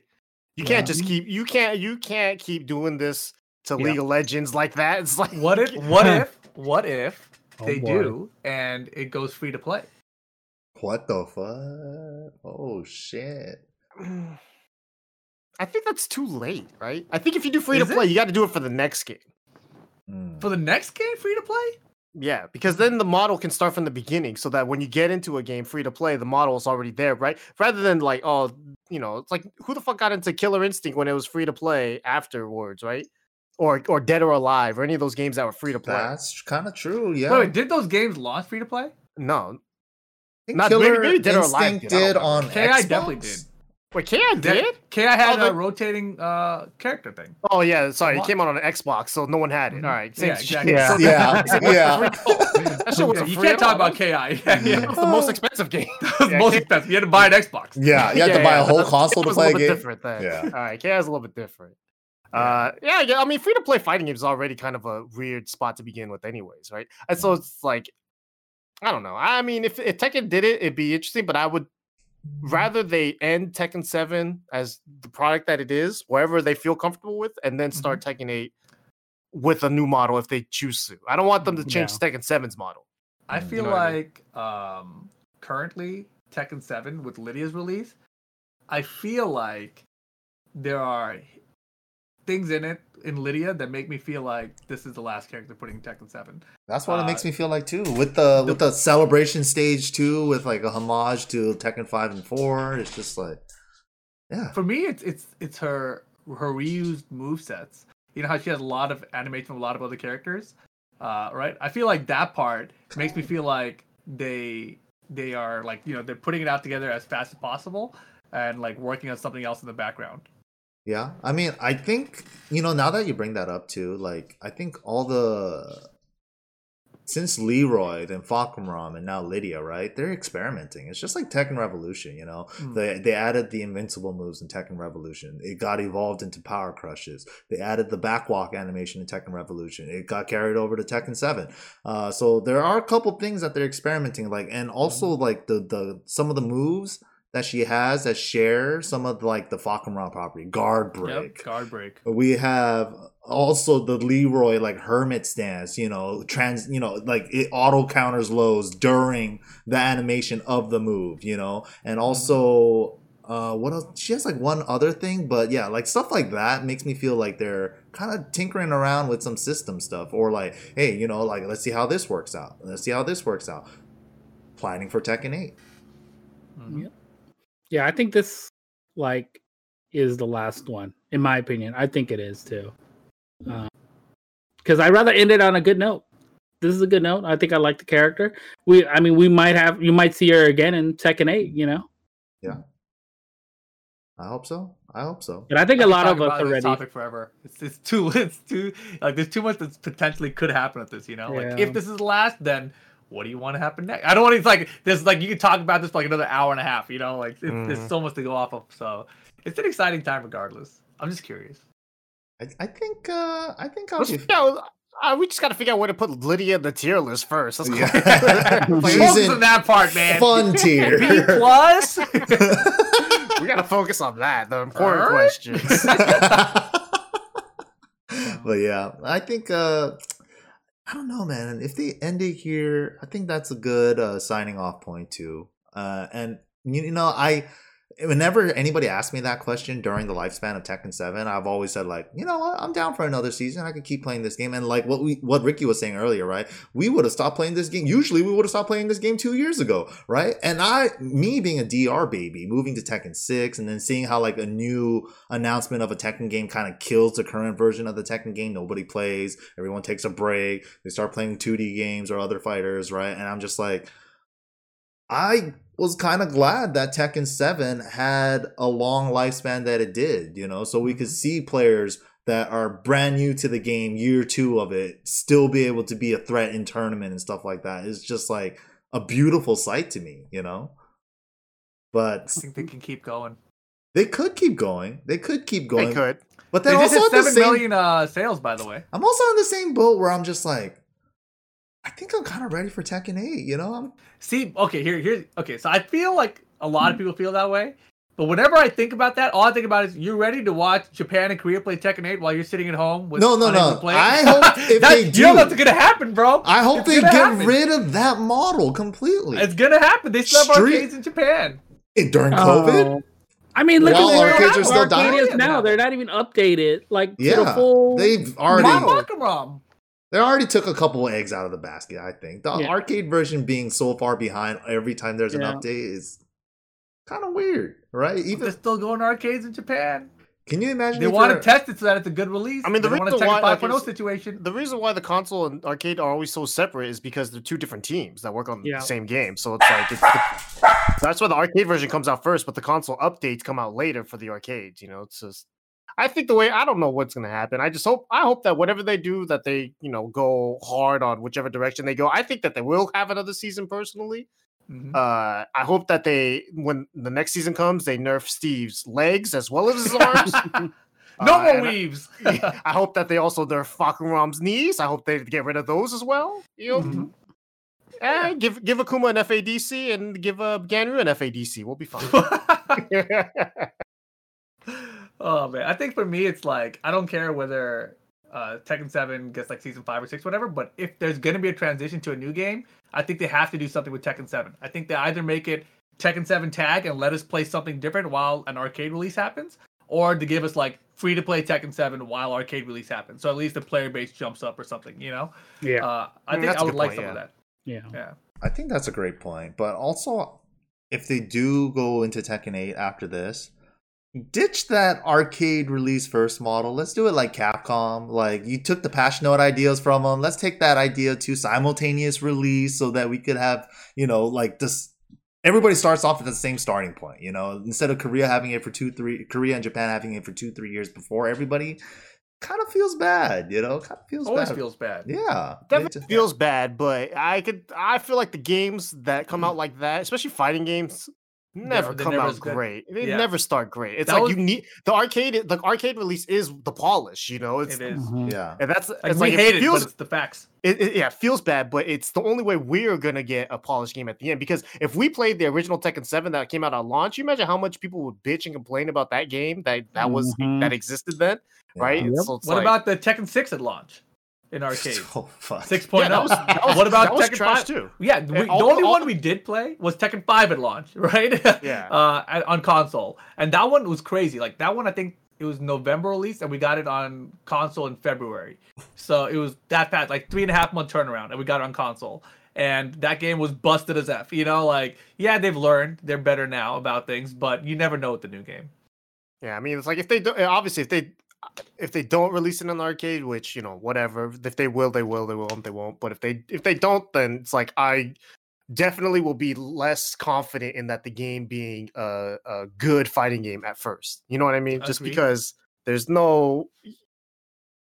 You can't just keep you can't keep doing this to League of Legends like that. It's like what if they do and it goes free to play? What the fuck? Oh shit. I think that's too late, right? I think if you do free to play, you gotta do it for the next game. For the next game, free to play? Yeah, because then the model can start from the beginning so that when you get into a game free to play, the model is already there, right? Rather than like, oh, you know, it's like who the fuck got into Killer Instinct when it was free to play afterwards, right? Or Dead or Alive or any of those games that were free to play. That's kind of true, yeah. Wait, did those games launch free to play? No. Not maybe Dead or Alive did on Xbox? KI definitely did. Wait, KI did? KI had a rotating character thing. Oh, yeah. Sorry. It came out on an Xbox, so no one had it. All right. Same shit. Yeah. That shit was you can't talk about KI. That was the most expensive game. Most expensive. You had to buy an Xbox. Yeah. You had to buy a whole console to play a game. Different thing. Yeah. All right. KI is a little bit different. Yeah. I mean, free-to-play fighting games is already kind of a weird spot to begin with anyways, right? And so it's like, I don't know. I mean, if Tekken did it, it'd be interesting, but I would rather they end Tekken 7 as the product that it is, wherever they feel comfortable with, and then start Tekken 8 with a new model if they choose to. I don't want them to change Tekken 7's model. I feel like currently Tekken 7 with Lydia's release, I feel like there are things in it, in Lydia, that make me feel like this is the last character putting Tekken 7. That's what it makes me feel like too. With the celebration stage too, with like a homage to Tekken 5 and 4. It's just like, yeah. For me, it's her reused movesets. You know how she has a lot of animation with a lot of other characters, right? I feel like that part makes me feel like they are like, you know, they're putting it out together as fast as possible and like working on something else in the background. Yeah, I mean, I think, you know, now that you bring that up too, like, I think since Leroyd and Fakramram and now Lydia, right, they're experimenting. It's just like Tekken Revolution, you know? They added the invincible moves in Tekken Revolution. It got evolved into power crushes. They added the backwalk animation in Tekken Revolution. It got carried over to Tekken 7. So there are a couple things that they're experimenting, like, and also, like, the some of the moves that she has that share some of like the Fakramram property. Guard break. We have also the Leroyd like hermit stance, you know, like it auto counters lows during the animation of the move, you know, and also What else? She has like one other thing, but yeah, like stuff like that makes me feel like they're kind of tinkering around with some system stuff, or like, hey, you know, like let's see how this works out. Let's see how this works out. Planning for Tekken 8. Mm-hmm. Yeah, I think this like is the last one, in my opinion. I think it is too, because I'd rather end it on a good note. This is a good note. I think I like the character. You might see her again in Tekken 8. You know. Yeah. I hope so. And I think a lot of us already. Topic forever. It's too. Like there's too much that potentially could happen with this. You know, yeah. Like if this is last, then what do you want to happen next? I don't want to like this. Like you could talk about this for like another hour and a half. You know, like there's so much to go off of. So it's an exciting time, regardless. I'm just curious. I think I'll be. We just got to figure out where to put Lydia in the tier list first. Let's go. Focus on that part, man. Fun tier. B+. We got to focus on that, the important questions. But yeah, I think, I don't know, man. If they end it here, I think that's a good signing off point too. And, you know, whenever anybody asks me that question during the lifespan of Tekken 7, I've always said, like, you know what, I'm down for another season. I could keep playing this game. And like what Ricky was saying earlier, right? We would have stopped playing this game. Usually we would have stopped playing this game 2 years ago, right? And me being a DR baby, moving to Tekken 6 and then seeing how like a new announcement of a Tekken game kind of kills the current version of the Tekken game. Nobody plays. Everyone takes a break. They start playing 2D games or other fighters, right? And I'm just like, I was kind of glad that Tekken 7 had a long lifespan that it did, you know, so we could see players that are brand new to the game, year two of it, still be able to be a threat in tournament and stuff like that. It's just like a beautiful sight to me, you know. But I think they can keep going. They could keep going. They could. But then also did 7 million sales, by the way. I'm also on the same boat where I'm just like, I think I'm kind of ready for Tekken 8, you know? So I feel like a lot of people feel that way. But whenever I think about that, all I think about is you're ready to watch Japan and Korea play Tekken 8 while you're sitting at home with no. I hope if they do. You know that's going to happen, bro. I hope they get rid of that model completely. It's going to happen. They still have arcades in Japan. During COVID? I mean, look at where arcades are still dying now. They're not even updated. Like, yeah, to the full. They've already. They already took a couple of eggs out of the basket, I think. The arcade version being so far behind every time there's an update is kind of weird, right? Even they're still going to arcades in Japan. Can you imagine? They want to test it so that it's a good release. I mean, they want to test a 5.0 situation. The reason why the console and arcade are always so separate is because they're two different teams that work on the same game. So it's like that's why the arcade version comes out first, but the console updates come out later for the arcades. You know, it's just. I think I don't know what's going to happen. I hope that whatever they do, that they, you know, go hard on whichever direction they go. I think that they will have another season personally. Mm-hmm. I hope that when the next season comes, they nerf Steve's legs as well as his arms. No more weaves. I hope that they also nerf Fakuram's knees. I hope they get rid of those as well. You know? Mm-hmm. Give Akuma an FADC and give Ganryu an FADC. We'll be fine. Oh man, I think for me it's like I don't care whether Tekken 7 gets like season 5 or 6, whatever. But if there's gonna be a transition to a new game, I think they have to do something with Tekken 7. I think they either make it Tekken 7 tag and let us play something different while an arcade release happens, or to give us like free to play Tekken 7 while arcade release happens. So at least the player base jumps up or something, you know? Yeah. I think I would like some of that. Yeah. Yeah. I think that's a great point. But also, if they do go into Tekken 8 after this. Ditch that arcade release first model. Let's do it like Capcom. Like, you took the Passion Note ideas from them. Let's take that idea to simultaneous release so that we could have, you know, like this. Everybody starts off at the same starting point, you know, instead of Korea and Japan having it for 2-3 years before everybody. Kind of feels bad, you know. Always feels bad. Yeah, definitely feels bad. But I feel like the games that come out like that, especially fighting games. Never come out great. They never start great. It's that like was, you need the arcade release is the polish, you know. It is. Mm-hmm. Yeah. And that's like, it's the facts. It feels bad, but it's the only way we're gonna get a polished game at the end. Because if we played the original Tekken 7 that came out on launch, you imagine how much people would bitch and complain about that game that was that existed then, right? Yep. So what about the Tekken 6 at launch? in arcade. Oh, fuck. 6.0. Yeah, that was, what about Tekken 5? Too. Yeah, the only one we did play was Tekken 5 at launch, right? Yeah. On console. And that one was crazy. Like, that one, I think it was November release, and we got it on console in February. So it was that fast, like 3.5 month turnaround, and we got it on console. And that game was busted as F. You know, like, yeah, they've learned. They're better now about things, but you never know with the new game. Yeah, I mean, it's like if they don't, obviously, if they don't release it in the arcade, which, you know, whatever, if they will, they will, they won't, they won't. But if they don't, then it's like I definitely will be less confident in that the game being a good fighting game at first. You know what I mean? Agreed. Just because there's no...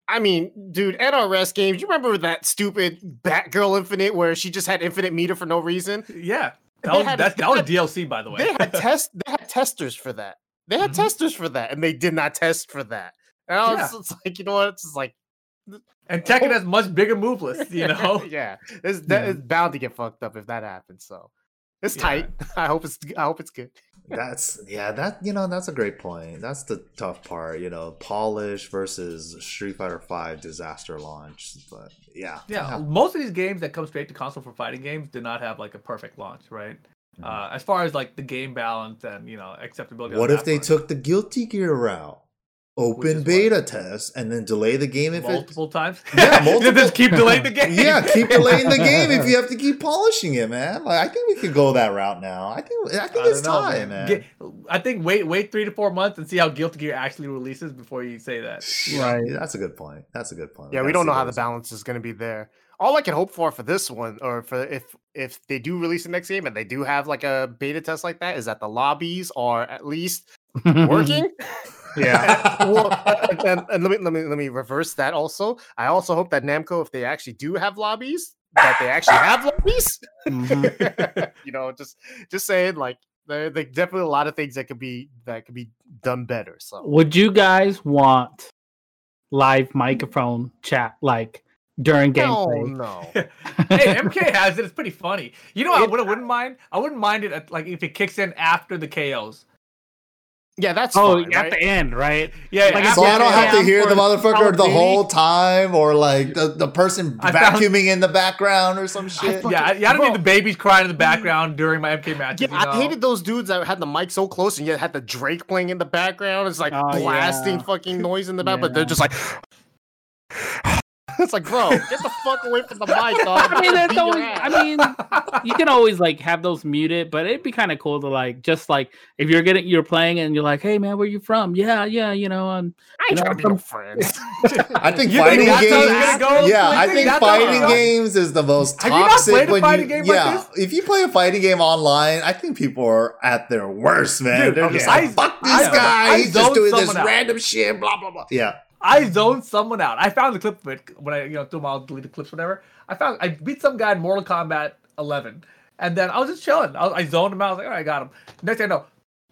I mean, dude, NRS games, you remember that stupid Batgirl Infinite where she just had infinite meter for no reason? Yeah. That was DLC, by the way. They had testers for that. They had testers for that, and they did not test for that. And I was just like, you know what? It's just like... And Tekken has much bigger move lists, you know? Yeah. It's bound to get fucked up if that happens, so... It's tight. Yeah. I hope it's good. That's a great point. That's the tough part, you know, polish versus Street Fighter V disaster launch. But yeah. Most of these games that come straight to console for fighting games did not have like a perfect launch, right? Mm-hmm. As far as like the game balance and, you know, acceptability. What if they took the Guilty Gear route? Open beta test and then delay the game multiple times. Yeah, multiple. Just keep delaying the game. Yeah, keep delaying the game if you have to keep polishing it, man. Like, I think we could go that route now. I think it's time, man. I think wait 3 to 4 months and see how Guilty Gear actually releases before you say that. Right, that's a good point. Yeah, we don't know how the balance is going to be there. All I can hope for this one, or for if they do release the next game and they do have like a beta test like that, is that the lobbies are at least working. Yeah. Well, and let me reverse that also. I also hope that Namco, if they actually do have lobbies, that they actually have lobbies. Mm-hmm. You know, just saying, like, there's definitely a lot of things that could be done better. So, would you guys want live microphone chat like during gameplay? No. Hey, MK has it. It's pretty funny. You know, I wouldn't mind it at, like, if it kicks in after the KOs. Yeah, that's fine, at the end, right? Yeah, like, so I don't have to hear the motherfucker the whole time, or like the person vacuuming in the background or some shit. I don't need the babies crying in the background during my MK matches. Yeah, you know? I hated those dudes that had the mic so close and yet had the Drake playing in the background. It's like blasting fucking noise in the back, but they're just like. It's like, bro, get the fuck away from the mic, dog. I mean, you can always like have those muted, but it'd be kind of cool to like just like if you're playing and you're like, hey man, where you from? Yeah, you know, I try to be no friends. I think fighting games. I think fighting games is the most toxic. Have you not played a fighting game like this? If you play a fighting game online, I think people are at their worst, man. Dude, they're just like, fuck this guy. He's just doing this random shit. Blah blah blah. Yeah. I zoned someone out. I found the clip of it when I, you know, threw them out, deleted clips, whatever. I beat some guy in Mortal Kombat 11, and then I was just chilling. I zoned him out. I was like, all right, I got him. Next thing I know,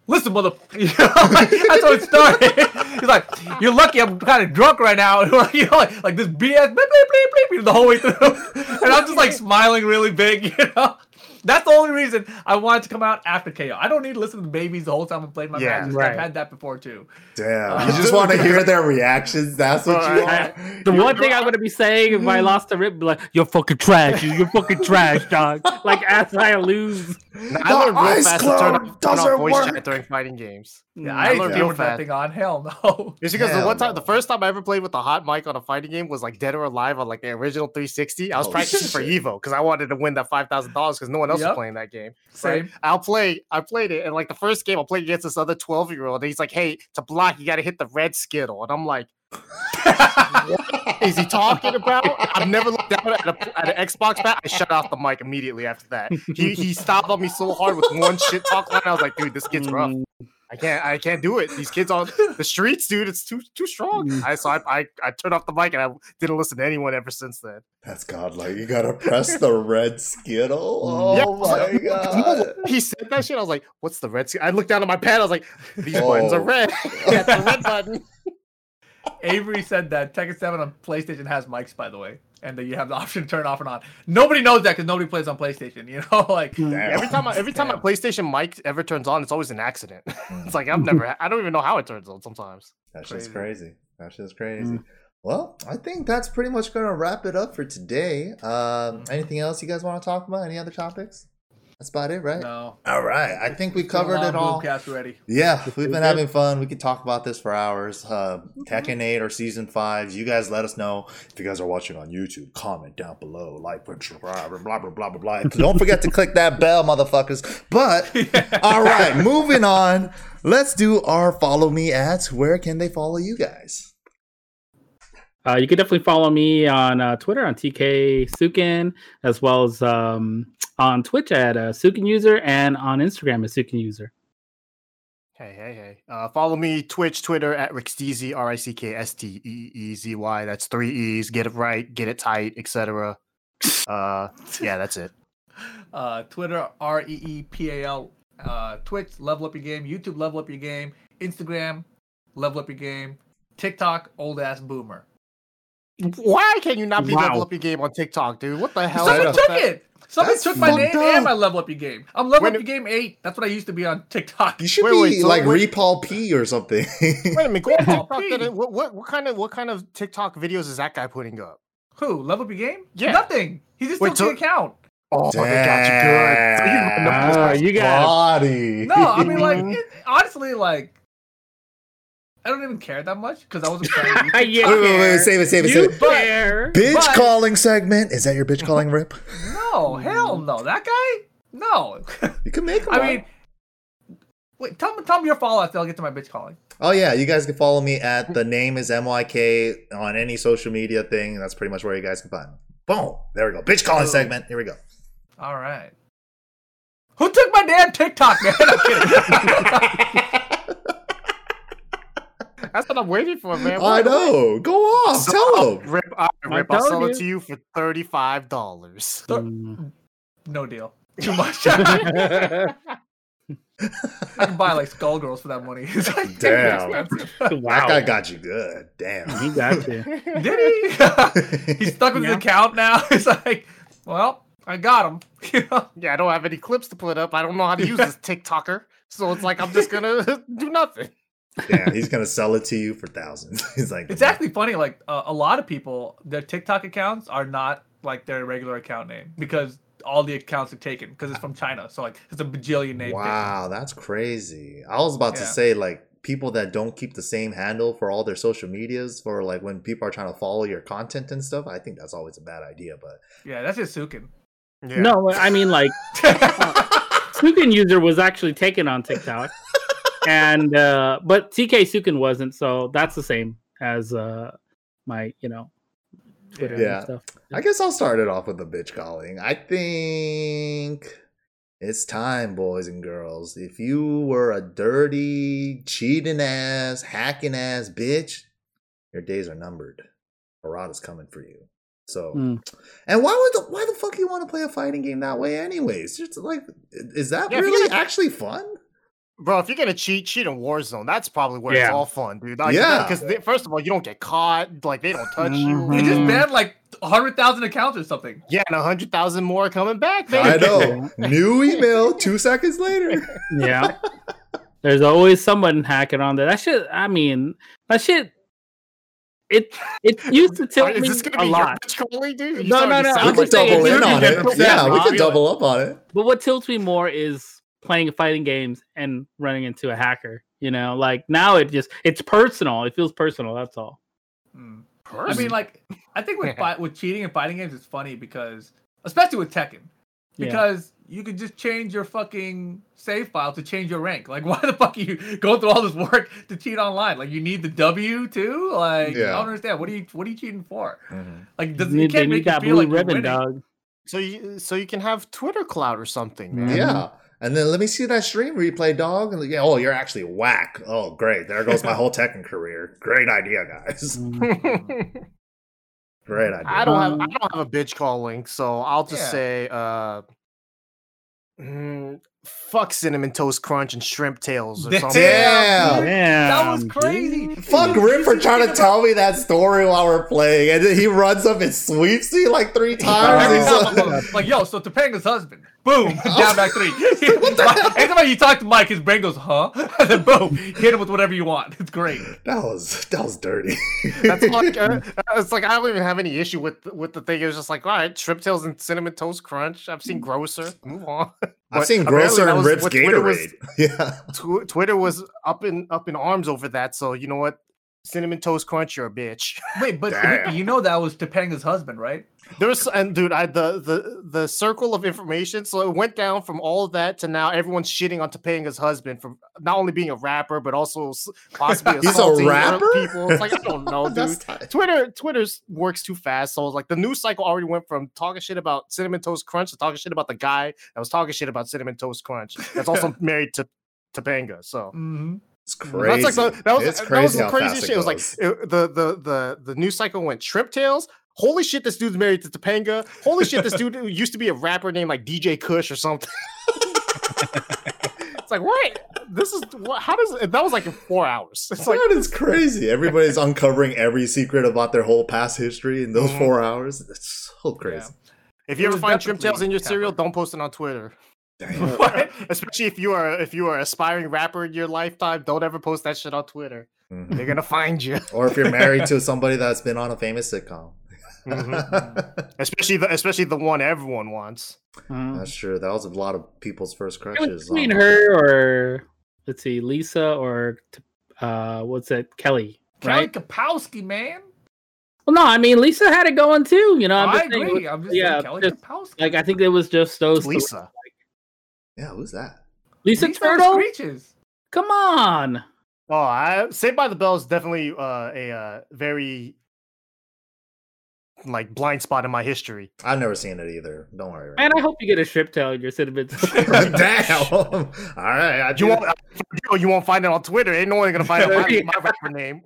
listen, motherfucker. You know, like, that's how it started. He's like, you're lucky I'm kind of drunk right now. You know, like this BS, bleep, bleep, bleep, bleep, the whole way through. And I'm just like smiling really big, you know. That's the only reason I wanted to come out after KO. I don't need to listen to the babies the whole time I'm playing my matches. Right. I've had that before, too. Damn. You just want to hear their reactions? That's what you want? The one thing I'm going to be saying if I lost a rip, like, you're fucking trash. You're fucking trash, dog. Like, as I lose. I learned real fast to turn off voice chat during fighting games. Yeah, I learned real fast. Thing on. Hell no. It's because the first time I ever played with a hot mic on a fighting game was, like, Dead or Alive on, like, the original 360. I was practicing for EVO because I wanted to win that $5,000 because no one else was playing that game. Same. Right? I played it, and like the first game I played against this other 12-year-old, and he's like, hey, to block, you gotta hit the red skittle. And I'm like, what is he talking about? I've never looked down at an Xbox bat. I shut off the mic immediately after that. He stopped on me so hard with one shit talk line. I was like, dude, this kid's rough. I can't do it. These kids on the streets, dude, it's too strong. So I turned off the mic and I didn't listen to anyone ever since then. That's godlike. You gotta press the red skittle. Oh my god! He said that shit. I was like, "What's the red skittle?" I looked down at my pad. I was like, "These buttons are red." That's the red button. Avery said that Tekken 7 on PlayStation has mics, by the way, and that you have the option to turn off and on. Nobody knows that because nobody plays on PlayStation, you know? Like every time my PlayStation mic ever turns on, it's always an accident. It's like I don't even know how it turns on sometimes. That shit's crazy. Well, I think that's pretty much going to wrap it up for today. Anything else you guys want to talk about? Any other topics? That's about it, right? No. All right. I think we covered it all. Yeah, we've been having fun. We could talk about this for hours. Tekken 8 or Season 5. You guys let us know. If you guys are watching on YouTube, comment down below. Like, subscribe, blah, blah, blah, blah, blah. Don't forget to click that bell, motherfuckers. But, all right, moving on. Let's do our follow me ads. Where can they follow you guys? You can definitely follow me on Twitter on TK Sukin, as well as on Twitch at Sukin User, and on Instagram at Sukin User. Hey. Follow me Twitch, Twitter at Ricksteezy, Ricksteezy. That's 3 E's. Get it right, get it tight, etc. Yeah, that's it. Twitter REEPAL. Twitch, level up your game. YouTube, level up your game. Instagram, level up your game. TikTok, old ass boomer. Why can you not be level up your game on TikTok, dude? What the hell? Someone took it. Someone took my name and my level up your game. I'm level up your game 8. That's what I used to be on TikTok. You should be like Repaul P or something. Wait a minute, what kind of TikTok videos is that guy putting up? Who level up your game? Yeah, nothing. He just took the account. Oh, they got you good. You got body. No, I mean honestly, I don't even care that much because I wasn't trying to. Wait, save it. Bitch calling segment. Is that your bitch calling rip? No, hell no. That guy? No. You can make him wait, tell me your follow-up, then I'll get to my bitch calling. Oh, yeah. You guys can follow me at the name is MYK on any social media thing. That's pretty much where you guys can find me. Boom. There we go. Bitch calling segment. Here we go. All right. Who took my damn TikTok, man? I'm kidding. That's what I'm waiting for, man. I know. Go off. Tell him. I'll sell it to you for $35. No deal. Too much. I can buy Skullgirls for that money. It's damn. That guy got you good. Damn. He got you. Did he? He's stuck with his account now. It's I got him. Yeah, I don't have any clips to put up. I don't know how to use this TikToker. So it's I'm just going to do nothing. Yeah, he's gonna sell it to you for thousands. He's it's actually funny. A lot of people, their TikTok accounts are not their regular account name because all the accounts are taken because it's from China. So it's a bajillion name. Wow, that's crazy. I was about to say people that don't keep the same handle for all their social medias for when people are trying to follow your content and stuff. I think that's always a bad idea. But yeah, that's just Sukin. Yeah. No, I mean Sukin User was actually taken on TikTok. And but TK Sukin wasn't, so that's the same as my Twitter and stuff. I guess I'll start it off with the bitch calling. I think it's time, boys and girls. If you were a dirty, cheating ass, hacking ass bitch, your days are numbered. Harada's coming for you. So, and why the fuck you want to play a fighting game that way, anyways? Just is that really actually fun? Bro, if you're going to cheat in Warzone. That's probably where it's all fun, dude. Because first of all, you don't get caught. They don't touch you. They just banned 100,000 accounts or something. Yeah, and 100,000 more coming back, man. I know. New email 2 seconds later. Yeah. There's always someone hacking on there. That shit, it used to tilt me a lot. Dude? No. We could double in on it. Yeah, we could double up on it. But what tilts me more is playing fighting games and running into a hacker, now it's personal. It feels personal. That's all. Personal? I mean, I think with cheating and fighting games, it's funny because, especially with Tekken, because you could just change your fucking save file to change your rank. Why the fuck are you going through all this work to cheat online? You need the W too. I don't understand. What are you cheating for? Mm-hmm. You can't make it feel like you're winning. Dog. So you can have Twitter clout or something, man. Yeah. And then let me see that stream replay, dog. And you're actually whack. Oh, great. There goes my whole Tekken career. Great idea, guys. Great idea. I don't have a bitch calling, so I'll just say fuck Cinnamon Toast Crunch and Shrimp Tails or something. Damn. That was crazy. Dude. Fuck Rip for trying to tell me that story while we're playing. And then he runs up and sweeps me like 3 times. Like, yo, so Topanga's husband. Boom. Down back 3. What the hell? Anybody you talk to Mike, his brain goes, huh? And then boom. Hit him with whatever you want. It's great. That was dirty. That's like, it's like, I don't even have any issue with the thing. It was just like, all right, Shrimp Tails and Cinnamon Toast Crunch. I've seen grosser. Move on. I've seen grosser and Rip's Gatorade. Twitter was up in arms over that. So you know what? Cinnamon Toast Crunch, you're a bitch. Wait, but Damn. You know that was Topanga's husband, right? There's and dude, the circle of information. So it went down from all of that to now everyone's shitting on Topanga's husband for not only being a rapper but also possibly assaulting other people. It's like, I don't know, dude. Twitter works too fast. So like the news cycle already went from talking shit about Cinnamon Toast Crunch to talking shit about the guy that was talking shit about Cinnamon Toast Crunch. That's also married to Topanga. So. Mm-hmm. It's crazy. That's like that was the craziest shit. It was like the news cycle went Shrimp Tails. Holy shit, this dude's married to Topanga. Holy shit, this dude used to be a rapper named like DJ Kush or something. It's like, what? That was like in 4 hours. It's like, that is crazy. Everybody's uncovering every secret about their whole past history in those 4 hours. It's so crazy. Yeah. If you ever find Shrimp Tails in your cereal, don't post it on Twitter. Especially if you are an aspiring rapper in your lifetime, don't ever post that shit on Twitter. Mm-hmm. They're gonna find you. Or if you're married to somebody that's been on a famous sitcom. Mm-hmm. especially the one everyone wants. That's true. That was a lot of people's first crushes. Between her or let's see, Lisa or what's that? Kelly. Right? Kelly Kapowski, man. Well, no, I mean Lisa had it going too. You know, I agree. I'm just saying Kelly Kapowski. Like I think it was just those Lisa. Yeah, who's that? Lisa Turtle? Screeches. Come on. Oh, Saved by the Bell is definitely a very like blind spot in my history. I've never seen it either. Don't worry. Right? And I hope you get a strip tail in your cinnamon. Damn. All right. You won't find it on Twitter. Ain't no one going to find out my rapper name.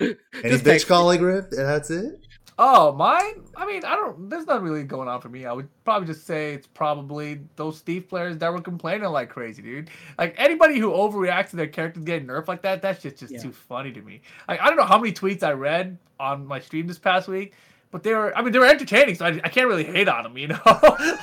Any bitch calling Griff? That's it? Oh, mine? I mean, there's nothing really going on for me. I would probably just say it's probably those Steve players that were complaining like crazy, dude. Like, anybody who overreacts to their characters getting nerfed like that, that shit's just too funny to me. Like, I don't know how many tweets I read on my stream this past week, but they were entertaining, so I can't really hate on them, you know?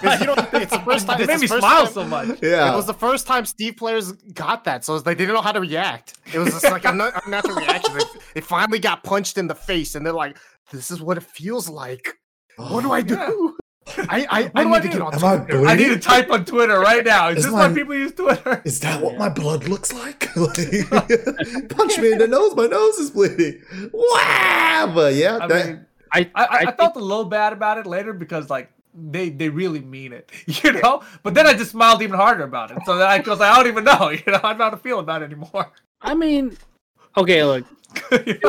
Like, you know, it's the first time. It made me smile so much. Yeah. It was the first time Steve players got that, so they didn't know how to react. It was just like a natural reaction. They finally got punched in the face, and they're like, this is what it feels like. Oh, what do I do? Yeah. I need to get on Twitter. I need to type on Twitter right now. Is this why people use Twitter? Is that what my blood looks like? Punch me in the nose. My nose is bleeding. Wow. But yeah. I felt a little bad about it later because like they really mean it, you know? But then I just smiled even harder about it. So that because I don't even know, you know, I'm not feeling that anymore. I mean, okay, look. It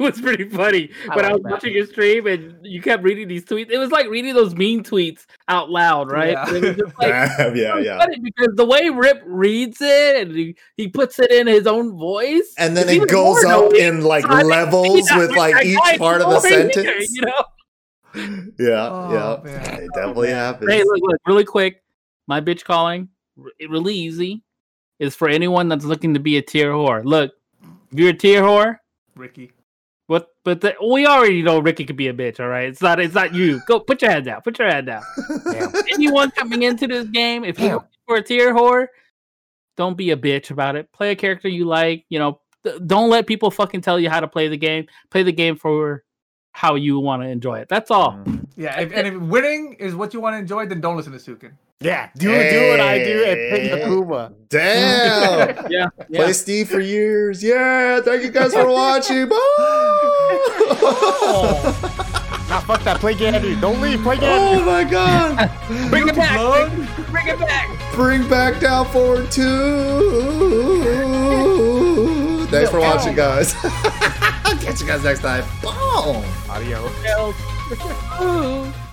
was pretty funny. But I was watching your stream and you kept reading these tweets. It was like reading those mean tweets out loud, right? Yeah, it was just like, funny because the way Rip reads it and he puts it in his own voice, and then it goes up in like levels with like each part of the sentence. Here, you know? Yeah. It definitely happens. Hey, look, really quick. My bitch calling, really easy, is for anyone that's looking to be a tier whore. Look. If you're a tier whore, Ricky. What? But we already know Ricky could be a bitch. All right, it's not you. Go put your head down. Damn. Anyone coming into this game, if you're a tier whore, don't be a bitch about it. Play a character you like. You know, don't let people fucking tell you how to play the game. Play the game for how you want to enjoy it. That's all. Yeah, if winning is what you want to enjoy, then don't listen to Sukin. Yeah, do what I do and pick Akuma. Damn. Play Steve for years. Yeah, thank you guys for watching. Bye. Nah, fuck that. Play Gandy. Don't leave. Play Gandy. Oh my god. Bring it back. Bring it back. Bring back Down Forward 2. Thanks for watching, guys. Catch you guys next time. Boom. Adios.